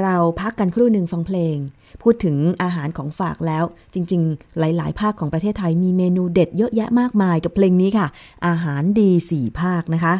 เราพักกันครู่หนึ่งฟังเพลงพูดถึงอาหารของฝากแล้วจริงๆหลายๆภาคของประเทศไทยมีเมนูเด็ดเยอะแยะมากมายกับเพลงนี้ค่ะอาหารดี4ภาคนะคะ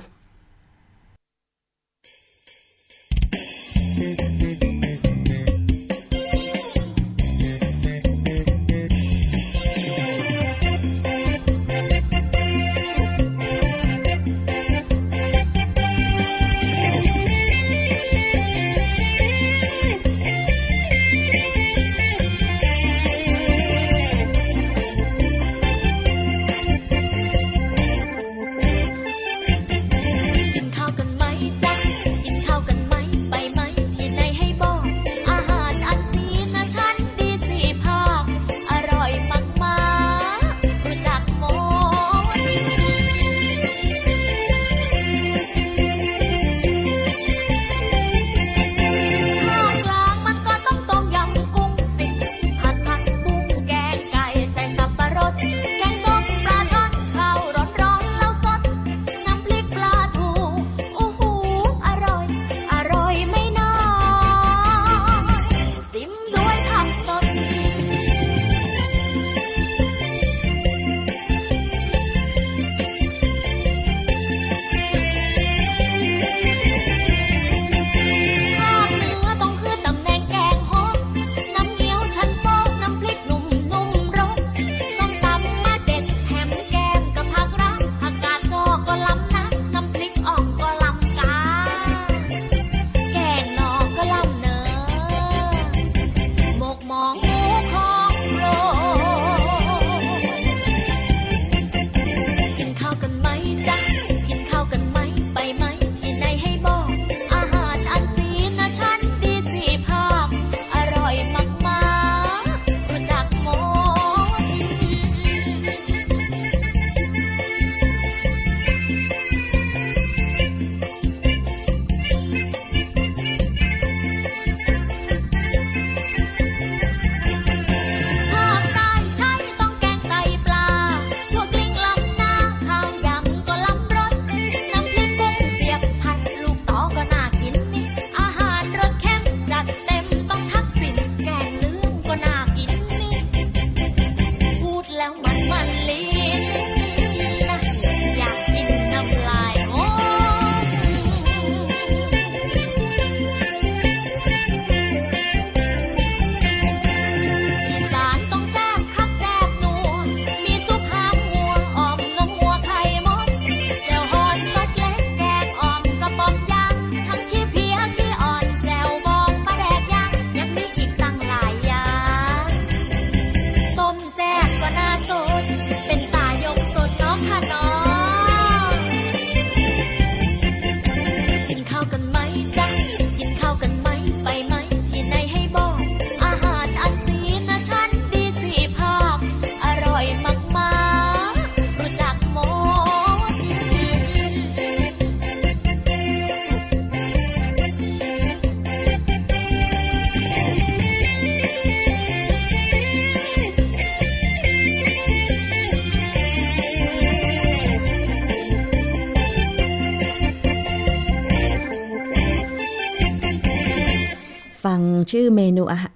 ชื่อเมนูอาหาร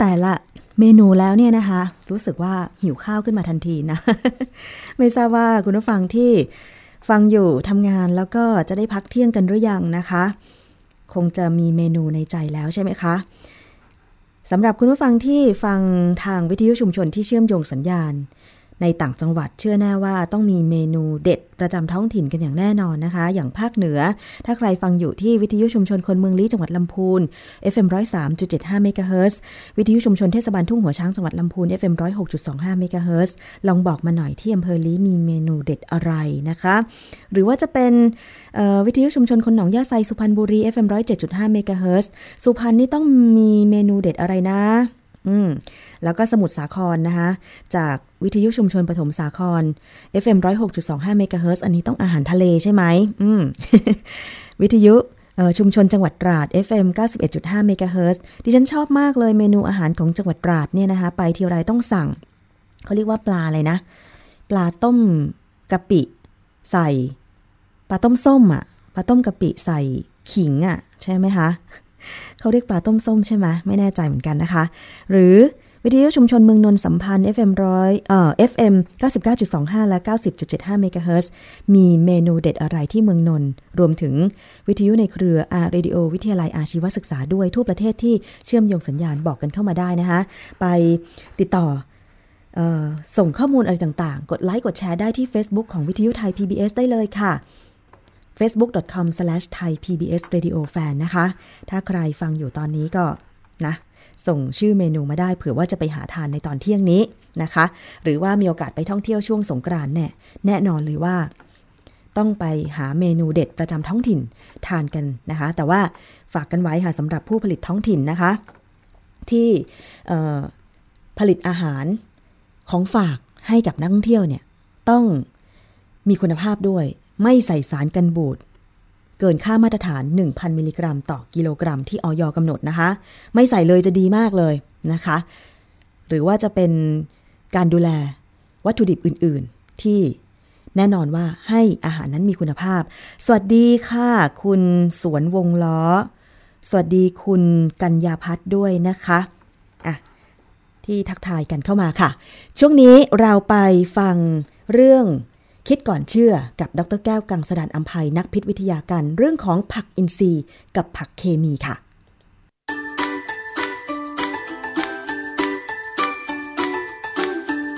แต่ละเมนูแล้วเนี่ยนะคะรู้สึกว่าหิวข้าวขึ้นมาทันทีนะไม่ทราบว่าคุณผู้ฟังที่ฟังอยู่ทำงานแล้วก็จะได้พักเที่ยงกันหรือยังนะคะคงจะมีเมนูในใจแล้วใช่ไหมคะสำหรับคุณผู้ฟังที่ฟังทางวิทยุชุมชนที่เชื่อมโยงสัญญาณในต่างจังหวัดเชื่อแน่ว่าต้องมีเมนูเด็ดประจำท้องถิ่นกันอย่างแน่นอนนะคะอย่างภาคเหนือถ้าใครฟังอยู่ที่วิทยุชุมชนคนเมืองลี้จังหวัดลำพูน FM 103.75 เมกะเฮิรตซ์วิทยุชุมชนเทศบาลทุ่งหัวช้างจังหวัดลำพูน FM 106.25 เมกะเฮิรตซ์ลองบอกมาหน่อยที่อำเภอลี้มีเมนูเด็ดอะไรนะคะหรือว่าจะเป็นวิทยุชุมชนคนหนองยาไซสุพรรณบุรี FM 107.5 เมกะเฮิรตซ์สุพรรณนี่ต้องมีเมนูเด็ดอะไรนะแล้วก็สมุทรสาครนะคะจากวิทยุชุมชนปฐมสาคร FM 106.25 เมกะเฮิรตซ์อันนี้ต้องอาหารทะเลใช่ไหมวิทยุชุมชนจังหวัดตราด FM 91.5 เมกะเฮิรตซ์ดิฉันชอบมากเลยเมนูอาหารของจังหวัดตราดเนี่ยนะคะไปทีไรต้องสั่งเขาเรียกว่าปลาอะไรนะปลาต้มกะปิใส่ปลาต้มส้มอ่ะปลาต้มกะปิใส่ขิงอ่ะใช่ไหมคะเขาเรียกปลาต้มส้มใช่ไหมไม่แน่ใจเหมือนกันนะคะหรือวิทยุชุมชนเมืองนนท์สัมพันธ์ FM 100FM 99.25 และ 90.75 เมกะเฮิรตซ์มีเมนูเด็ดอะไรที่เมืองนนท์รวมถึงวิทยุในเครือ เรดิโอวิทยาลัยอาชีวศึกษาด้วยทั่วประเทศที่เชื่อมโยงสัญญาณบอกกันเข้ามาได้นะคะไปติดต่อส่งข้อมูลอะไรต่างๆกดไลค์กดแชร์ได้ที่ Facebook ของวิทยุไทย PBS ได้เลยค่ะfacebook.com/thaipbsradiofan นะคะถ้าใครฟังอยู่ตอนนี้ก็นะส่งชื่อเมนูมาได้เผื่อว่าจะไปหาทานในตอนเที่ยงนี้นะคะหรือว่ามีโอกาสไปท่องเที่ยวช่วงสงกรานต์เนี่ยแน่นอนเลยว่าต้องไปหาเมนูเด็ดประจำท้องถิ่นทานกันนะคะแต่ว่าฝากกันไว้ค่ะสำหรับผู้ผลิตท้องถิ่นนะคะที่ผลิตอาหารของฝากให้กับนักท่องเที่ยวเนี่ยต้องมีคุณภาพด้วยไม่ใส่สารกันบูดเกินค่ามาตรฐาน 1,000 มิลลิกรัมต่อกิโลกรัมที่อย.กำหนดนะคะไม่ใส่เลยจะดีมากเลยนะคะหรือว่าจะเป็นการดูแลวัตถุดิบอื่นๆที่แน่นอนว่าให้อาหารนั้นมีคุณภาพสวัสดีค่ะคุณสวนวงล้อสวัสดีคุณกัญญาพัฒน์ด้วยนะคะที่ทักทายกันเข้ามาค่ะช่วงนี้เราไปฟังเรื่องคิดก่อนเชื่อกับดร.แก้วกังสดาลอำไพนักพิษวิทยาการเรื่องของผักอินทรีย์กับผัก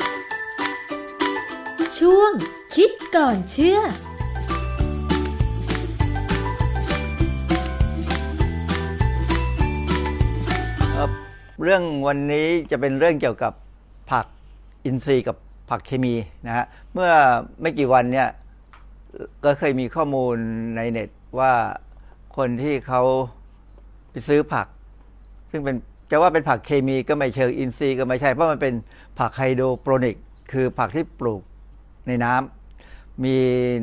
เคมีค่ะช่วงคิดก่อนเชื่อเรื่องวันนี้จะเป็นเรื่องเกี่ยวกับผักอินทรีย์กับผักเคมีนะฮะเมื่อไม่กี่วันเนี่ยก็เคยมีข้อมูลในเน็ตว่าคนที่เขาไปซื้อผักซึ่งเป็นจะว่าเป็นผักเคมีก็ไม่เชิงอินทรีย์ก็ไม่ใช่เพราะมันเป็นผักไฮโดรโปรนิกคือผักที่ปลูกในน้ำมี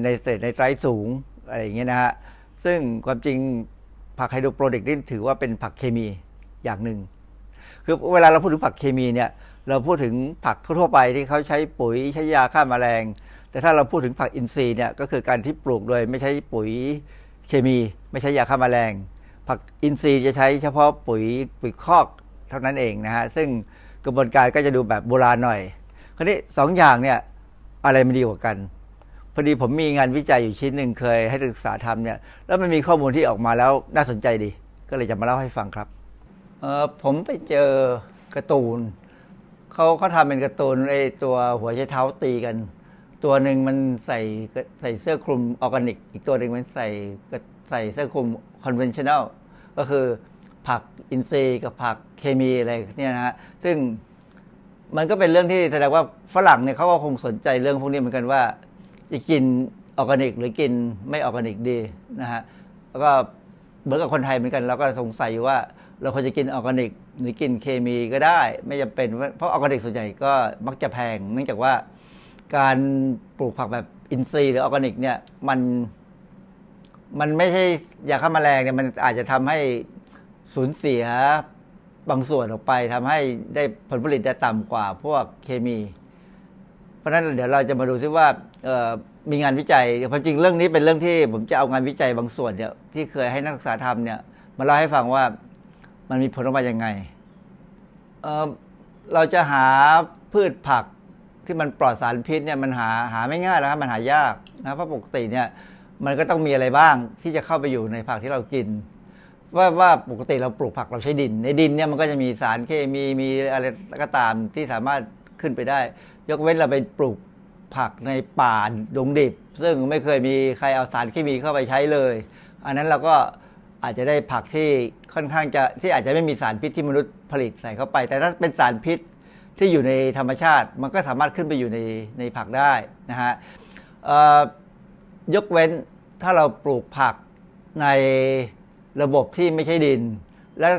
ในเศษในไตรสูงอะไรอย่างเงี้ยนะฮะซึ่งความจริงผักไฮโดรโปรนิกนี่ถือว่าเป็นผักเคมีอย่างหนึ่งคือเวลาเราพูดถึงผักเคมีเนี่ยเราพูดถึงผักทั่วไปที่เขาใช้ปุ๋ยใช้ยาฆ่าแมลงแต่ถ้าเราพูดถึงผักอินทรีย์เนี่ยก็คือการที่ปลูกโดยไม่ใช้ปุ๋ยเคมีไม่ใช้ยาฆ่าแมลงผักอินทรีย์จะใช้เฉพาะปุ๋ยคอกเท่านั้นเองนะฮะซึ่งกระบวนการก็จะดูแบบโบราณหน่อยคราวนี้สองอย่างเนี่ยอะไรมันดีกว่ากันพอดีผมมีงานวิจัยอยู่ชิ้นหนึ่งเคยให้นักศึกษาทำเนี่ยแล้วมันมีข้อมูลที่ออกมาแล้วน่าสนใจดีก็เลยจะมาเล่าให้ฟังครับผมไปเจอการ์ตูนเขาทำเป็นการ์ตูนไอ้ตัวหัวไชเท้าตีกันตัวหนึ่งมันใส่เสื้อคลุมออร์แกนิกอีกตัวหนึ่งมันใส่เสื้อคลุมคอนเวนชั่นแนลก็คือผักอินทรีย์กับผักเคมีอะไรเนี่ยนะฮะซึ่งมันก็เป็นเรื่องที่แสดงว่าฝรั่งเนี่ยเขาก็คงสนใจเรื่องพวกนี้เหมือนกันว่าจะกินออร์แกนิกหรือกินไม่ออร์แกนิกดีนะฮะแล้วก็เหมือนกับคนไทยเหมือนกันเราก็สงสัยว่าเราควรจะกินออร์แกนิกหรือกินเคมีก็ได้ไม่จำเป็นเพราะออร์แกนิกส่วนใหญ่ก็มักจะแพงเนื่องจากว่าการปลูกผักแบบอินทรีย์หรือออร์แกนิกเนี่ยมันไม่ใช่ยาฆ่าแมลงเนี่ยมันอาจจะทำให้สูญเสียบางส่วนออกไปทำให้ได้ผลผลิตได้ต่ำกว่าพวกเคมีเพราะฉะนั้นเดี๋ยวเราจะมาดูซิว่ามีงานวิจัยจริงเรื่องนี้เป็นเรื่องที่ผมจะเอางานวิจัยบางส่วนเนี่ยที่เคยให้นักศึกษาทำเนี่ยมาเล่าให้ฟังว่า มันมีผลออกมาอย่างไงเราจะหาพืชผักที่มันปลอดสารพิษเนี่ยมันหาไม่ง่ายนะครับมันหายากนะเพราะปกติเนี่ยมันก็ต้องมีอะไรบ้างที่จะเข้าไปอยู่ในผักที่เรากินว่าปกติเราปลูกผักเราใช้ดินในดินเนี่ยมันก็จะมีสารเคมีมีอะไรก็ตามที่สามารถขึ้นไปได้ยกเว้นเราไปปลูกผักในป่าดงดิบซึ่งไม่เคยมีใครเอาสารเคมีเข้าไปใช้เลยอันนั้นเราก็อาจจะได้ผักที่ค่อนข้างจะที่อาจจะไม่มีสารพิษที่มนุษย์ผลิตใส่เข้าไปแต่ถ้าเป็นสารพิษที่อยู่ในธรรมชาติมันก็สามารถขึ้นไปอยู่ในผักได้นะฮะยกเว้นถ้าเราปลูกผักในระบบที่ไม่ใช่ดินและ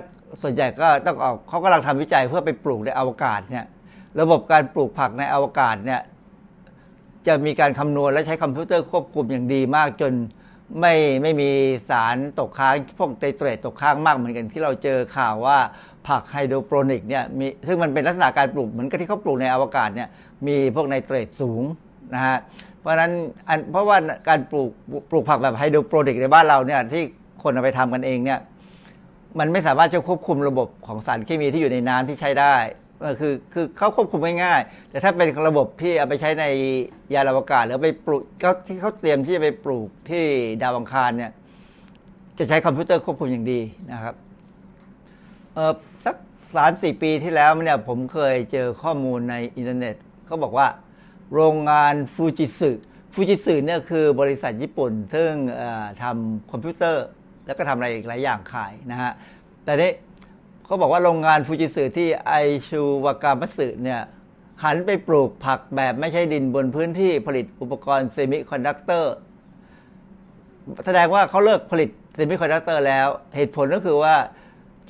ส่วนใหญ่ก็ต้องออกเขากำลังทำวิจัยเพื่อไปปลูกในอวกาศเนี่ยระบบการปลูกผักในอวกาศเนี่ยจะมีการคำนวณและใช้คอมพิวเตอร์ควบคุมอย่างดีมากจนไม่มีสารตกค้างพวกไนเตรตตกค้างมากเหมือนกันที่เราเจอข่าวว่าผักไฮโดรโปรนิกเนี่ยมีซึ่งมันเป็นลักษณะการปลูกเหมือนกับที่เขาปลูกในอวกาศเนี่ยมีพวกไนเตรตสูงนะฮะเพราะฉะนั้นเพราะว่าการปลูกผักแบบไฮโดรโปรนิกในบ้านเราเนี่ยที่คนเอาไปทำกันเองเนี่ยมันไม่สามารถจะควบคุมระบบของสารเคมีที่อยู่ในน้ำที่ใช้ได้คือเขาควบคุมง่ายๆแต่ถ้าเป็นระบบที่เอาไปใช้ในยานอวกาศหรือไปปลูกที่เขาเตรียมที่จะไปปลูกที่ดาวอังคารเนี่ยจะใช้คอมพิวเตอร์ควบคุมอย่างดีนะครับสัก 3-4 ปีที่แล้วเนี่ยผมเคยเจอข้อมูลในอินเทอร์เน็ตเขาบอกว่าโรงงานฟูจิสึเนี่ยคือบริษัทญี่ปุ่นซึ่งทำคอมพิวเตอร์แล้วก็ทำอะไรอีกหลายอย่างขายนะฮะแต่นี้เขาบอกว่าโรงงานฟูจิสึที่ไอชูวากามะสึเนี่ยหันไปปลูกผักแบบไม่ใช่ดินบนพื้นที่ผลิตอุปกรณ์เซมิคอนดักเตอร์แสดงว่าเขาเลิกผลิตเซมิคอนดักเตอร์แล้วเหตุผลก็คือว่า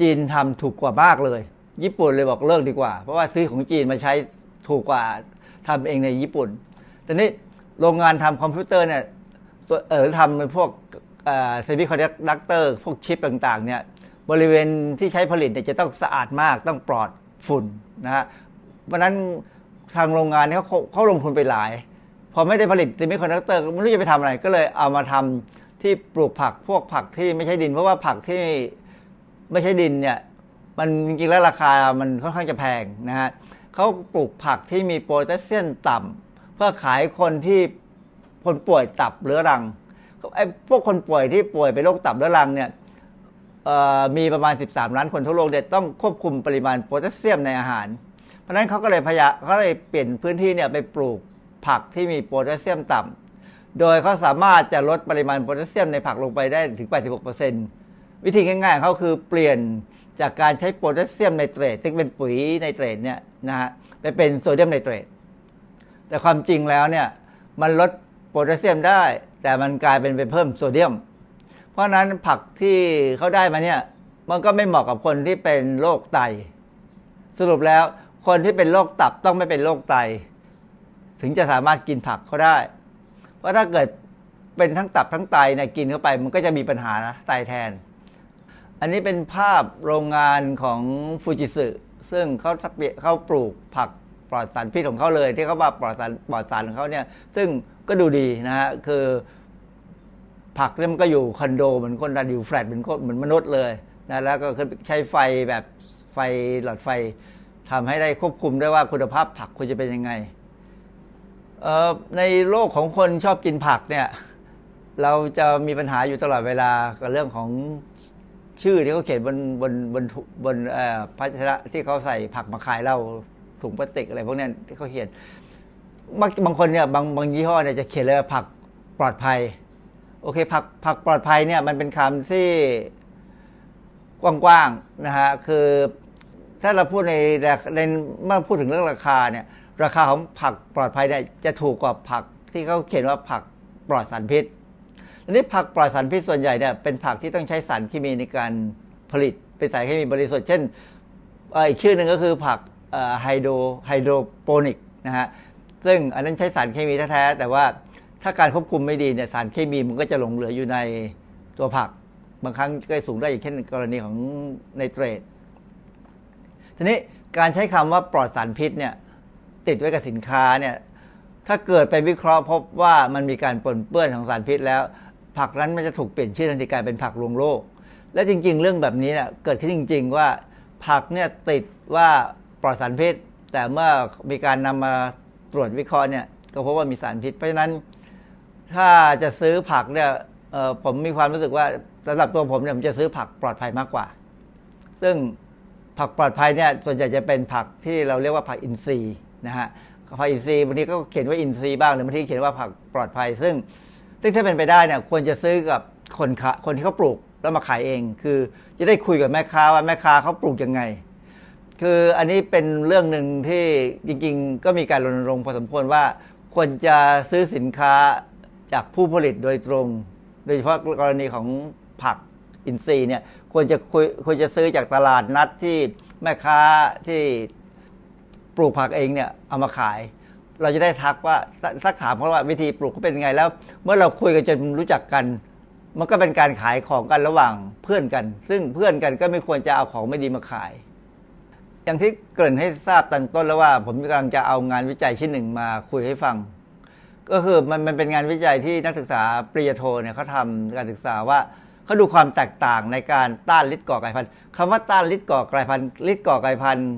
จีนทำถูกกว่ามากเลยญี่ปุ่นเลยบอกเลิกดีกว่าเพราะว่าซื้อของจีนมาใช้ถูกกว่าทำเองในญี่ปุ่นแต่นี้โรงงานทำคอมพิวเตอร์เนี่ยทำเป็นพวกเซมิคอนดักเตอร์พวกชิปต่างๆเนี่ยบริเวณที่ใช้ผลิตเนี่ยจะต้องสะอาดมากต้องปลอดฝุ่นนะฮะเพราะนั้นทางโรงงานเนี่ยเขาลงทุนไปหลายพอไม่ได้ผลิตเซมิคอนดักเตอร์ไม่รู้จะไปทำอะไรก็เลยเอามาทำที่ปลูกผักพวกผักที่ไม่ใช่ดินเพราะว่าผักที่ไม่ใช่ดินเนี่ยมันจริงๆแล้วราคามันค่อนข้างจะแพงนะฮะเขาปลูกผักที่มีโพแทสเซียมต่ำเพื่อขายคนป่วยตับเรื้อรังไอ้พวกคนป่วยที่ป่วยเป็นโรคตับเรื้อรังเนี่ยมีประมาณ13ล้านคนทั่วโลกเนี่ยต้องควบคุมปริมาณโพแทสเซียมในอาหารเพราะฉะนั้นเขาก็เลยเปลี่ยนพื้นที่เนี่ยไปปลูกผักที่มีโพแทสเซียมต่ำโดยเขาสามารถจะลดปริมาณโพแทสเซียมในผักลงไปได้ถึง 86% วิธีง่ายๆเขาคือเปลี่ยนจากการใช้โพแทสเซียมไนเตรตซึ่งเป็นปุ๋ยไนเตรตเนี่ยนะฮะไปเป็นโซเดียมไนเตรตแต่ความจริงแล้วเนี่ยมันลดโพแทสเซียมได้แต่มันกลายเป็นไปเพิ่มโซเดียมเพราะนั้นผักที่เขาได้มาเนี่ยมันก็ไม่เหมาะกับคนที่เป็นโรคไตสรุปแล้วคนที่เป็นโรคตับต้องไม่เป็นโรคไตถึงจะสามารถกินผักเขาได้เพราะถ้าเกิดเป็นทั้งตับทั้งไตเนี่ยกินเข้าไปมันก็จะมีปัญหานะไตแทนอันนี้เป็นภาพโรงงานของฟูจิสึซึ่งเขาปลูกผักปลอดสารพิษของเขาเลยที่เขาว่าปลอดสารของเขาเนี่ยซึ่งก็ดูดีนะฮะคือผักเนี่ยมันก็อยู่คอนโดเหมือนคนอยู่แฟลตเหมือนมนุษย์เลยนะแล้วก็ใช้ไฟแบบไฟหลอดไฟทำให้ได้ควบคุมได้ว่าคุณภาพผักควรจะเป็นยังไงในโลกของคนชอบกินผักเนี่ยเราจะมีปัญหาอยู่ตลอดเวลากับเรื่องของชื่อที่เขาเขียนบนภาชนะที่เขาใส่ผักมาขายเราถุงพลาสติกอะไรพวกนี้ที่เขาเขียนบางคนเนี่ยบางยี่ห้อเนี่ยจะเขียนเลยผักปลอดภัยโอเคผักปลอดภัยเนี่ยมันเป็นคำที่กว้างๆนะฮะคือถ้าเราพูดในเมื่อพูดถึงเรื่องราคาเนี่ยราคาของผักปลอดภัยเนี่ยจะถูกกว่าผักที่เขาเขียนว่าผักปลอดสารพิษอันนี้ผักปลอดสารพิษส่วนใหญ่เนี่ยเป็นผักที่ต้องใช้สารเคมีในการผลิตเป็นสารเคมีบริสุทธิ์เช่นอีกชื่อหนึ่งก็คือผักไฮโดรโปนิกนะฮะซึ่งอันนั้นใช้สารเคมีแท้ๆแต่ว่าถ้าการควบคุมไม่ดีเนี่ยสารเคมีมันก็จะหลงเหลืออยู่ในตัวผักบางครั้งก็สูงได้อย่างเช่นกรณีของไนเตรตทีนี้การใช้คำว่าปลอดสารพิษเนี่ยติดไว้กับสินค้าเนี่ยถ้าเกิดไปวิเคราะห์พบว่ามันมีการปนเปื้อนของสารพิษแล้วผักนั้นมันจะถูกเปลี่ยนชื่อทันทีกลายเป็นผักลวงโลก และจริงๆเรื่องแบบนี้เนี่ยเกิดขึ้นจริงๆว่าผักเนี่ยติดว่าปลอดสารพิษแต่เมื่อมีการนำมาตรวจวิเคราะห์เนี่ยก็พบว่ามีสารพิษเพราะฉะนั้นถ้าจะซื้อผักเนี่ยผมมีความรู้สึกว่าสำหรับตัวผมเนี่ยผมจะซื้อผักปลอดภัยมากกว่าซึ่งผักปลอดภัยเนี่ยส่วนใหญ่จะเป็นผักที่เราเรียกว่าผักอินทรีย์นะฮะผักอินทรีย์บางทีก็เขียนว่าอินทรีย์บ้างหรือบางทีเขียนว่าผักปลอดภัยซึ่งถ้าเป็นไปได้เนี่ยควรจะซื้อกับคนที่เขาปลูกแล้วมาขายเองคือจะได้คุยกับแม่ค้าว่าแม่ค้าเขาปลูกยังไงคืออันนี้เป็นเรื่องหนึ่งที่จริงๆก็มีการรณรงค์พอสมควรว่าควรจะซื้อสินค้าจากผู้ผลิตโดยตรงโดยเฉพาะกรณีของผักอินทรีย์เนี่ยควรจะซื้อจากตลาดนัดที่แม่ค้าที่ปลูกผักเองเนี่ยเอามาขายเราจะได้ทักถามเขาว่าวิธีปลูกเขาเป็นไงแล้วเมื่อเราคุยกันจนรู้จักกันมันก็เป็นการขายของกันระหว่างเพื่อนกันซึ่งเพื่อนกันก็ไม่ควรจะเอาของไม่ดีมาขายอย่างที่เกริ่นให้ทราบตั้งต้นแล้วว่าผมกำลังจะเอางานวิจัยชิ้นหนึ่งมาคุยให้ฟังก็คือมันเป็นงานวิจัยที่นักศึกษาปริญญาโทเนี่ยเขาทำการศึกษาว่าเขาดูความแตกต่างในการต้านฤทธิ์ก่อไกลพันธุ์คำว่าต้านฤทธิ์ก่อไกลพันธุ์ฤทธิ์ก่อไกลพันธุ์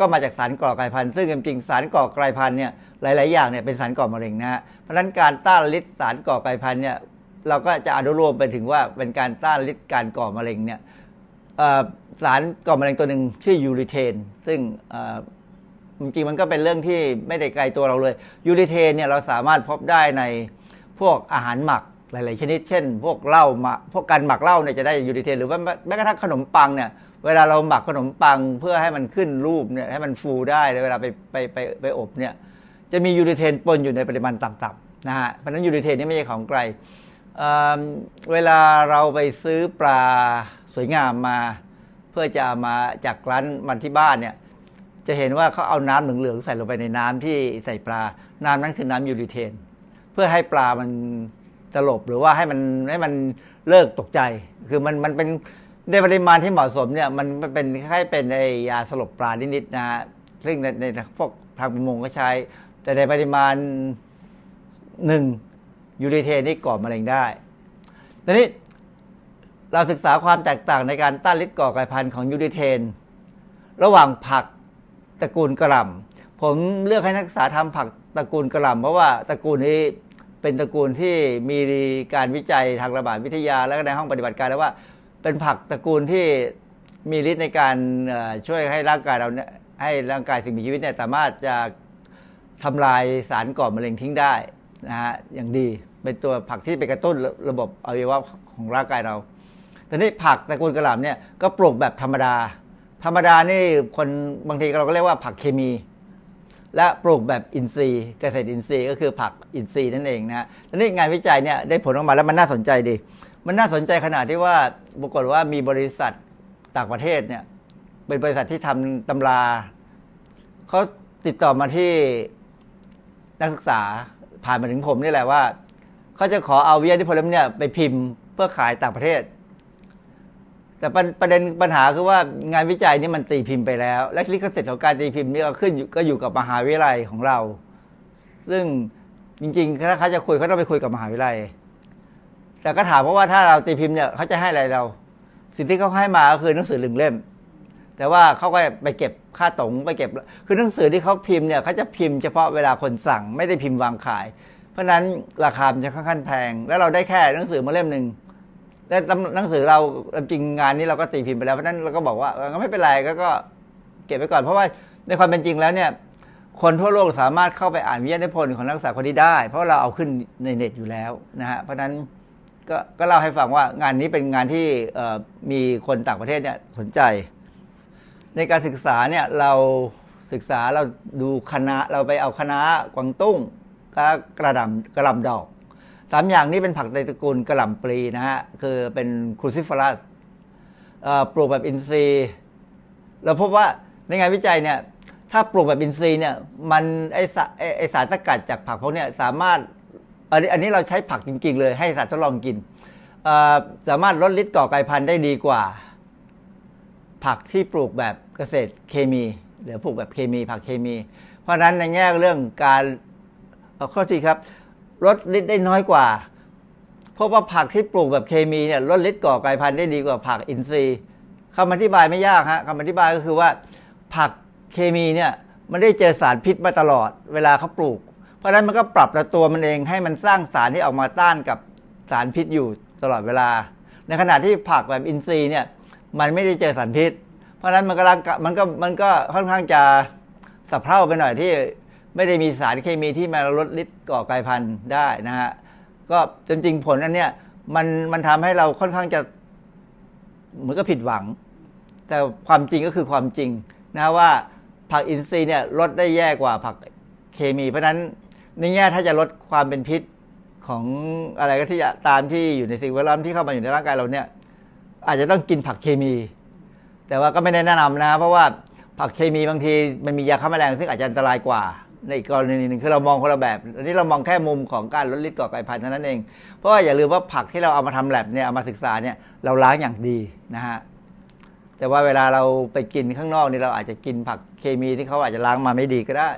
ก็มาจากสารก่อไกลพันธุ์ซึ่งจริงๆสารก่อไกลพันธุ์เนี่ยหลายๆอย่างเนี่ยเป็นสารก่อมะเร็งนะฮะเพราะฉะนั้นการต้านฤทธิ์สารก่อไกลพันธุ์เนี่ยเราก็จะอนุโลมไปถึงว่าเป็นการต้านฤทธิ์การก่อมะเร็งเนี่ยสารก่อมะเร็งตัวหนึ่งชื่อยูริเทนซึ่งจริงๆมันก็เป็นเรื่องที่ไม่ได้ไกลตัวเราเลยยูริเทนเนี่ยเราสามารถพบได้ในพวกอาหารหมักหลายๆชนิดเช่นพวกเหล้าหมักพวกการหมักเหล้าเนี่ยจะได้ยูริเทนหรือว่าแม้กระทั่งขนมปังเนี่ยเวลาเราหมักขนมปังเพื่อให้มันขึ้นรูปเนี่ยให้มันฟูได้เวลาไปอบเนี่ยจะมียูริเทนปนอยู่ในปริมาณต่ำๆนะฮะเพราะฉะนั้นยูริเทนนี่ไม่ใช่ของไกลเวลาเราไปซื้อปลาสวยงามมาเพื่อจะมาจากร้านมันที่บ้านเนี่ยจะเห็นว่าเขาเอาน้ำเหลืองๆใส่ลงไปในน้ำที่ใส่ปลาน้ำนั้นคือน้ำยูริเทนเพื่อให้ปลามันตลบหรือว่าให้มันเลิกตกใจคือมันเป็นในปริมาณที่เหมาะสมเนี่ยมันเป็นคล้ายเป็นไอยาสลบปลานิดๆนะฮะซึ่งในพวกทางประมงก็ใช้แต่ในปริมาณ1ยูริเทนนี่ก่อมะเร็งได้ทีนี้เราศึกษาความแตกต่างในการต้านฤทธิ์ก่อไกลพันธุ์ของยูริเทนระหว่างผักตระกูลกระหล่ำผมเลือกให้นักศึกษาทำผักตระกูลกระหล่ำเพราะว่าตระกูลนี้เป็นตระกูลที่มีการวิจัยทางระบาดวิทยาและในห้องปฏิบัติการแล้วว่าเป็นผักตระกูลที่มีฤทธิ์ในการช่วยให้ร่างกายเราเนี่ยให้ร่างกายสิ่งมีชีวิตเนี่ยสามารถจะทำลายสารก่อมะเร็งทิ้งได้นะฮะอย่างดีเป็นตัวผักที่ไปกระตุ้นระบบอวัยวะของร่างกายเราแต่นี่ผักตระกูลกระหล่ำเนี่ยก็ปลูกแบบธรรมดานี่คนบางทีเราก็เรียกว่าผักเคมีและปลูกแบบอินทรีย์เกษตรอินทรีย์ก็คือผักอินทรีย์นั่นเองนะฮะแล้วนี่งานวิจัยเนี่ยได้ผลออกมาแล้วมันน่าสนใจดีมันน่าสนใจขนาดที่ว่าปรากฏว่ามีบริษัทต่างประเทศเนี่ยเป็นบริษัทที่ทำตำราเขาติดต่อมาที่นักศึกษาผ่านมาถึงผมนี่แหละว่าเขาจะขอเอาวิทยานิพนธ์เนี่ยไปพิมพ์เพื่อขายต่างประเทศแต่ประเด็นปัญหาคือว่างานวิจัยนี่มันตีพิมพ์ไปแล้วและลิขสิทธิ์ของการตีพิมพ์นี่ก็ขึ้นก็อยู่กับมหาวิทยาลัยของเราซึ่งจริงๆถ้าเขาจะคุยเขาต้องไปคุยกับมหาวิทยาลัยแต่ก็ถามเพราะว่าถ้าเราตีพิมพ์เนี่ยเขาจะให้อะไรเราสิ่งที่เขาให้มาก็คือหนังสือหนึ่งเล่มแต่ว่าเขาก็ไปเก็บค่าต๋งไปเก็บคือหนังสือที่เขาพิมพ์เนี่ยเขาจะพิมพ์เฉพาะเวลาคนสั่งไม่ได้พิมพ์วางขายเพราะนั้นราคามันจะค่อนข้างแพงแล้วเราได้แค่หนังสือมาเล่มนึงแต่หนังสือเราจริงงานนี้เราก็ตีพิมพ์ไปแล้วเพราะนั้นเราก็บอกว่าก็ไม่เป็นไรก็เก็บไว้ก่อนเพราะว่าในความเป็นจริงแล้วเนี่ยคนทั่วโลกสามารถเข้าไปอ่านวิทยานิพนธ์ของนักศึกษาคนนี้ได้เพราะเราเอาขึ้นในเน็ตอยู่แล้วนะฮะเพราะนั้นก็เล่าให้ฟังว่างานนี้เป็นงานที่มีคนต่างประเทศเนี่ยสนใจในการศึกษาเนี่ยเราศึกษาเราดูคณะเราไปเอาคณะกวางตุ้งกระหล่ำดอกสามอย่างนี้เป็นผักในตระกูลกระหล่ำปลีนะฮะคือเป็นครูซิฟอรัสปลูกแบบอินทรีย์เราพบว่าในงานวิจัยเนี่ยถ้าปลูกแบบอินทรีย์เนี่ยมันไอสารสกัดจากผักพวกเนี่ยสามารถอันนี้เราใช้ผักจริงๆเลยให้สัตว์ทดลองกินสามารถลดฤทธิ์ก่อไกลพันธุ์ได้ดีกว่าผักที่ปลูกแบบเกษตรเคมีหรือปลูกแบบเคมีผักเคมีเพราะฉะนั้นในแง่เรื่องการลดฤทธิ์ได้น้อยกว่า เพราะว่าผักที่ปลูกแบบเคมีเนี่ยลดฤทธิ์ก่อกลายพันธุ์ได้ดีกว่าผักอินทรีย์คำอธิบายไม่ยากฮะคำอธิบายก็คือว่าผักเคมีเนี่ยมันได้เจอสารพิษมาตลอดเวลาเขาปลูกเพราะฉะนั้นมันก็ปรับตัวมันเองให้มันสร้างสารที่ออกมาต้านกับสารพิษอยู่ตลอดเวลาในขณะที่ผักแบบอินทรีย์เนี่ยมันไม่ได้เจอสารพิษเพราะฉะนั้นมันก็ค่อนข้างจะสะเพร่าไปหน่อยที่ไม่ได้มีสารเคมีที่มาลดฤทธิ์ก่อกลายพันธุ์ได้นะฮะก็จริงๆผลอันเนี้ยมันทำให้เราค่อนข้างจะเหมือนก็ผิดหวังแต่ความจริงก็คือความจริงนะว่าผักอินทรีย์เนี่ยลดได้แย่กว่าผักเคมีเพราะฉะนั้นในแง่ถ้าจะลดความเป็นพิษของอะไรก็ที่ตามที่อยู่ในสิ่งแวดล้อมที่เข้ามาอยู่ในร่างกายเราเนี่ยอาจจะต้องกินผักเคมีแต่ว่าก็ไม่แนะนำนะเพราะว่าผักเคมีบางทีมันมียาฆ่าแมลงซึ่งอาจจะอันตรายกว่าในอีกกรณีหนึ่งคือเรามองคนละแบบอันนี้เรามองแค่มุมของการลดฤทธิ์ก่อกลายพันธุ์เท่านั้นเองเพราะว่าอย่าลืมว่าผักที่เราเอามาทำแลบเนี่ยเอามาศึกษาเนี่ยเราล้างอย่างดีนะฮะแต่ว่าเวลาเราไปกินข้างนอกนี่เราอาจจะกินผักเคมีที่เขาอาจจะล้างมาไม่ดีก็ได้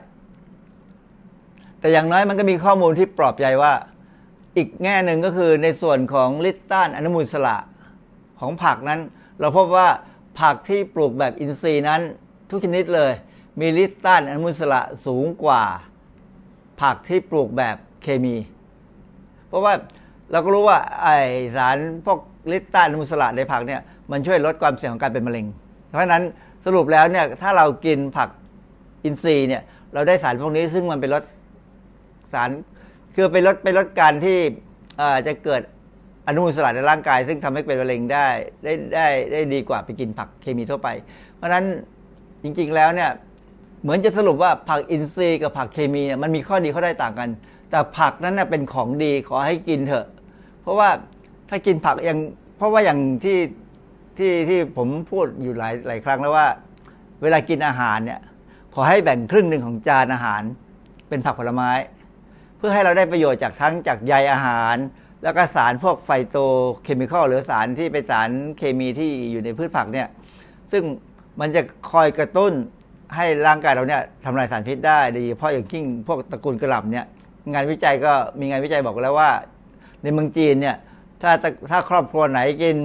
แต่อย่างน้อยมันก็มีข้อมูลที่ปลอบใจว่าอีกแง่หนึ่งก็คือในส่วนของฤทธิ์ต้านอนุมูลอิสระของผักนั้นเราพบว่าผักที่ปลูกแบบอินทรีย์นั้นทุกชนิดเลยมีฤทธิ์ต้านอนุมูลอิสระสูงกว่าผักที่ปลูกแบบเคมีเพราะว่าเราก็รู้ว่าไอสารพวกฤทธิ์ต้านอนุมูลอิสระในผักเนี่ยมันช่วยลดความเสี่ยงของการเป็นมะเร็งเพราะฉะนั้นสรุปแล้วเนี่ยถ้าเรากินผักอินทรีย์เนี่ยเราได้สารพวกนี้ซึ่งมันเป็นลดสารคือไปลดการที่จะเกิดอนุมูลอิสระในร่างกายซึ่งทำให้เป็นมะเร็งได้ดีกว่าไปกินผักเคมีทั่วไปเพราะฉะนั้นจริงๆแล้วเนี่ยเหมือนจะสรุปว่าผักอินทรีย์กับผักเคมีเนี่ยมันมีข้อดีข้อด้อยต่างกันแต่ผักนั้นน่ะเป็นของดีขอให้กินเถอะเพราะว่าถ้ากินผักยังเพราะว่าอย่างที่ผมพูดอยู่หลายครั้งแล้วว่าเวลากินอาหารเนี่ยขอให้แบ่งครึ่งหนึ่งของจานอาหารเป็นผักผลไม้เพื่อให้เราได้ประโยชน์จากทั้งจากใยอาหารแล้วก็สารพวกไฟโตเคมีคอลหรือสารที่เป็นสารเคมีที่อยู่ในพืชผักเนี่ยซึ่งมันจะคอยกระตุ้นให้ร่างกายเราเนี่ยทำลายสารพิษได้โดยเฉพาะอย่างยิ่งพวกตระกูลกระหล่ำเนี่ยงานวิจัยก็มีงานวิจัยบอกแล้วว่าในเมืองจีนเนี่ยถ้าครอบครัวไหนกิน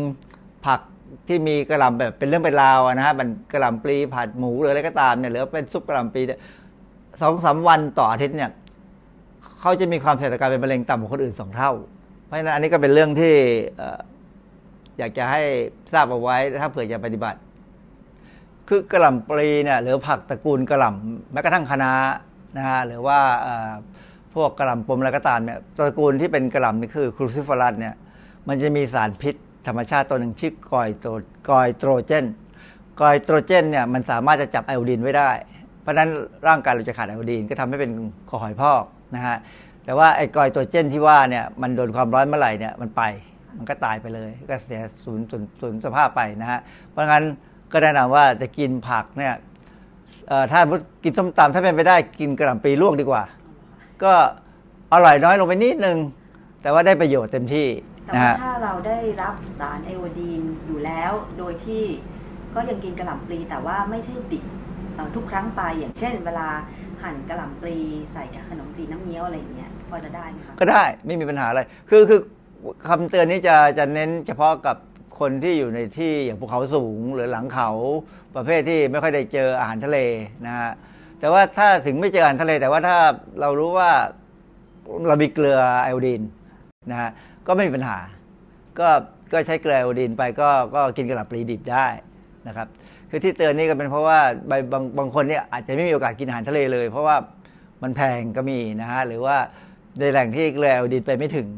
ผักที่มีกระหล่ำแบบเป็นเรื่องเป็นราวนะฮะมันกระหล่ำปลีผัดหมูหรืออะไรก็ตามเนี่ยหรือเป็นซุปกระหล่ำปลี 2-3 วันต่ออาทิตย์เนี่ยเขาจะมีความเสี่ยงต่อการเป็นมะเร็งต่ำกว่าคนอื่น2เท่าเพราะฉะนั้นอันนี้ก็เป็นเรื่องที่อยากจะให้ทราบเอาไว้ถ้าเผื่อจะปฏิบัติคือกระหล่ำปลีเนี่ยหรือผักตระกูลกระหล่ำแม้กระทั่งคะน้านะฮะหรือว่าพวกกระหล่ำปมอะไรก็ตามเนี่ยตระกูลที่เป็นกระหล่ำนี่คือครูซิฟอรัสเนี่ยมันจะมีสารพิษธรรมชาติตัวหนึ่งชื่อกอยโตรเจนกอยโตรเจนเนี่ยมันสามารถจะจับไอโอดีนไว้ได้เพราะฉะนั้นร่างกายเราจะขาดไอโอดีนก็ทำให้เป็นคอหอยพอกนะฮะแต่ว่าไอกอยโตรเจนที่ว่าเนี่ยมันโดนความร้อนเมื่อไหร่เนี่ยมันก็ตายไปเลยก็เสียสูญสภาพไปนะฮะเพราะงั้นก็แนะนำว่าจะกินผักเนี่ยถ้ากินส้มตำถ้าเป็นไปได้กินกระหล่ำปลีลวกดีกว่าก็อร่อยน้อยลงไปนิดนึงแต่ว่าได้ประโยชน์เต็มที่แต่ว่าถ้าเราได้รับสารไอโอดีนอยู่แล้วโดยที่ก็ยังกินกระหล่ำปลีแต่ว่าไม่ใช่ติดทุกครั้งไปอย่างเช่นเวลาหั่นกระหล่ำปลีใส่กับขนมจีนน้ำเงี้ยวอะไรอย่างเงี้ยพอจะได้ไหมคะก็ได้ไม่มีปัญหาอะไรคือคำเตือนนี้จะเน้นเฉพาะกับคนที่อยู่ในที่อย่างภูเขาสูงหรือหลังเขาประเภทที่ไม่ค่อยได้เจออาหารทะเลนะฮะแต่ว่าถ้าถึงไม่เจออาหารทะเลแต่ว่าถ้าเรารู้ว่าเรามีเกลือไอโอดีนนะฮะก็ไม่มีปัญหาก็ใช้เกลือไอโอดีนไปก็กินกระหล่ำปลีดิบได้นะครับคือที่เตือนนี่ก็เป็นเพราะว่าบางคนเนี่ยอาจจะไม่มีโอกาสกินอาหารทะเลเลยเพราะว่ามันแพงก็มีนะฮะหรือว่าในแหล่งที่เกลือไอโอดีนไปไม่ถึง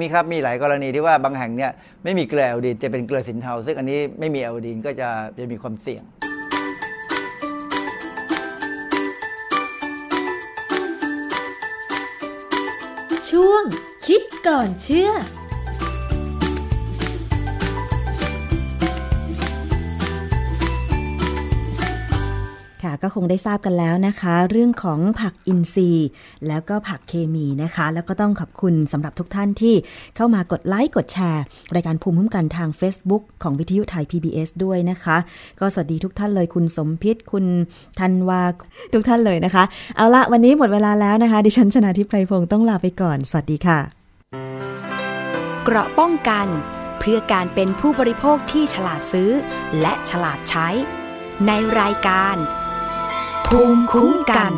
มีครับมีหลายกรณีที่ว่าบางแห่งเนี่ยไม่มีเกลือไอโอดีนแต่เป็นเกลือสินเทาซึ่งอันนี้ไม่มีไอโอดีนก็จะมีความเสี่ยงช่วงคิดก่อนเชื่อก็คงได้ทราบกันแล้วนะคะเรื่องของผักอินทรีย์แล้วก็ผักเคมีนะคะแล้วก็ต้องขอบคุณสำหรับทุกท่านที่เข้ามากดไลค์กดแชร์รายการภูมิคุ้มกันทาง Facebook ของวิทยุไทย PBS ด้วยนะคะก็สวัสดีทุกท่านเลยคุณสมพิษคุณธันวาทุกท่านเลยนะคะเอาละวันนี้หมดเวลาแล้วนะคะดิฉันชนาธิปไพพงศ์ต้องลาไปก่อนสวัสดีค่ะ เกราะป้องกันเพื่อการเป็นผู้บริโภคที่ฉลาดซื้อและฉลาดใช้ในรายการภูมิคุ้มกัน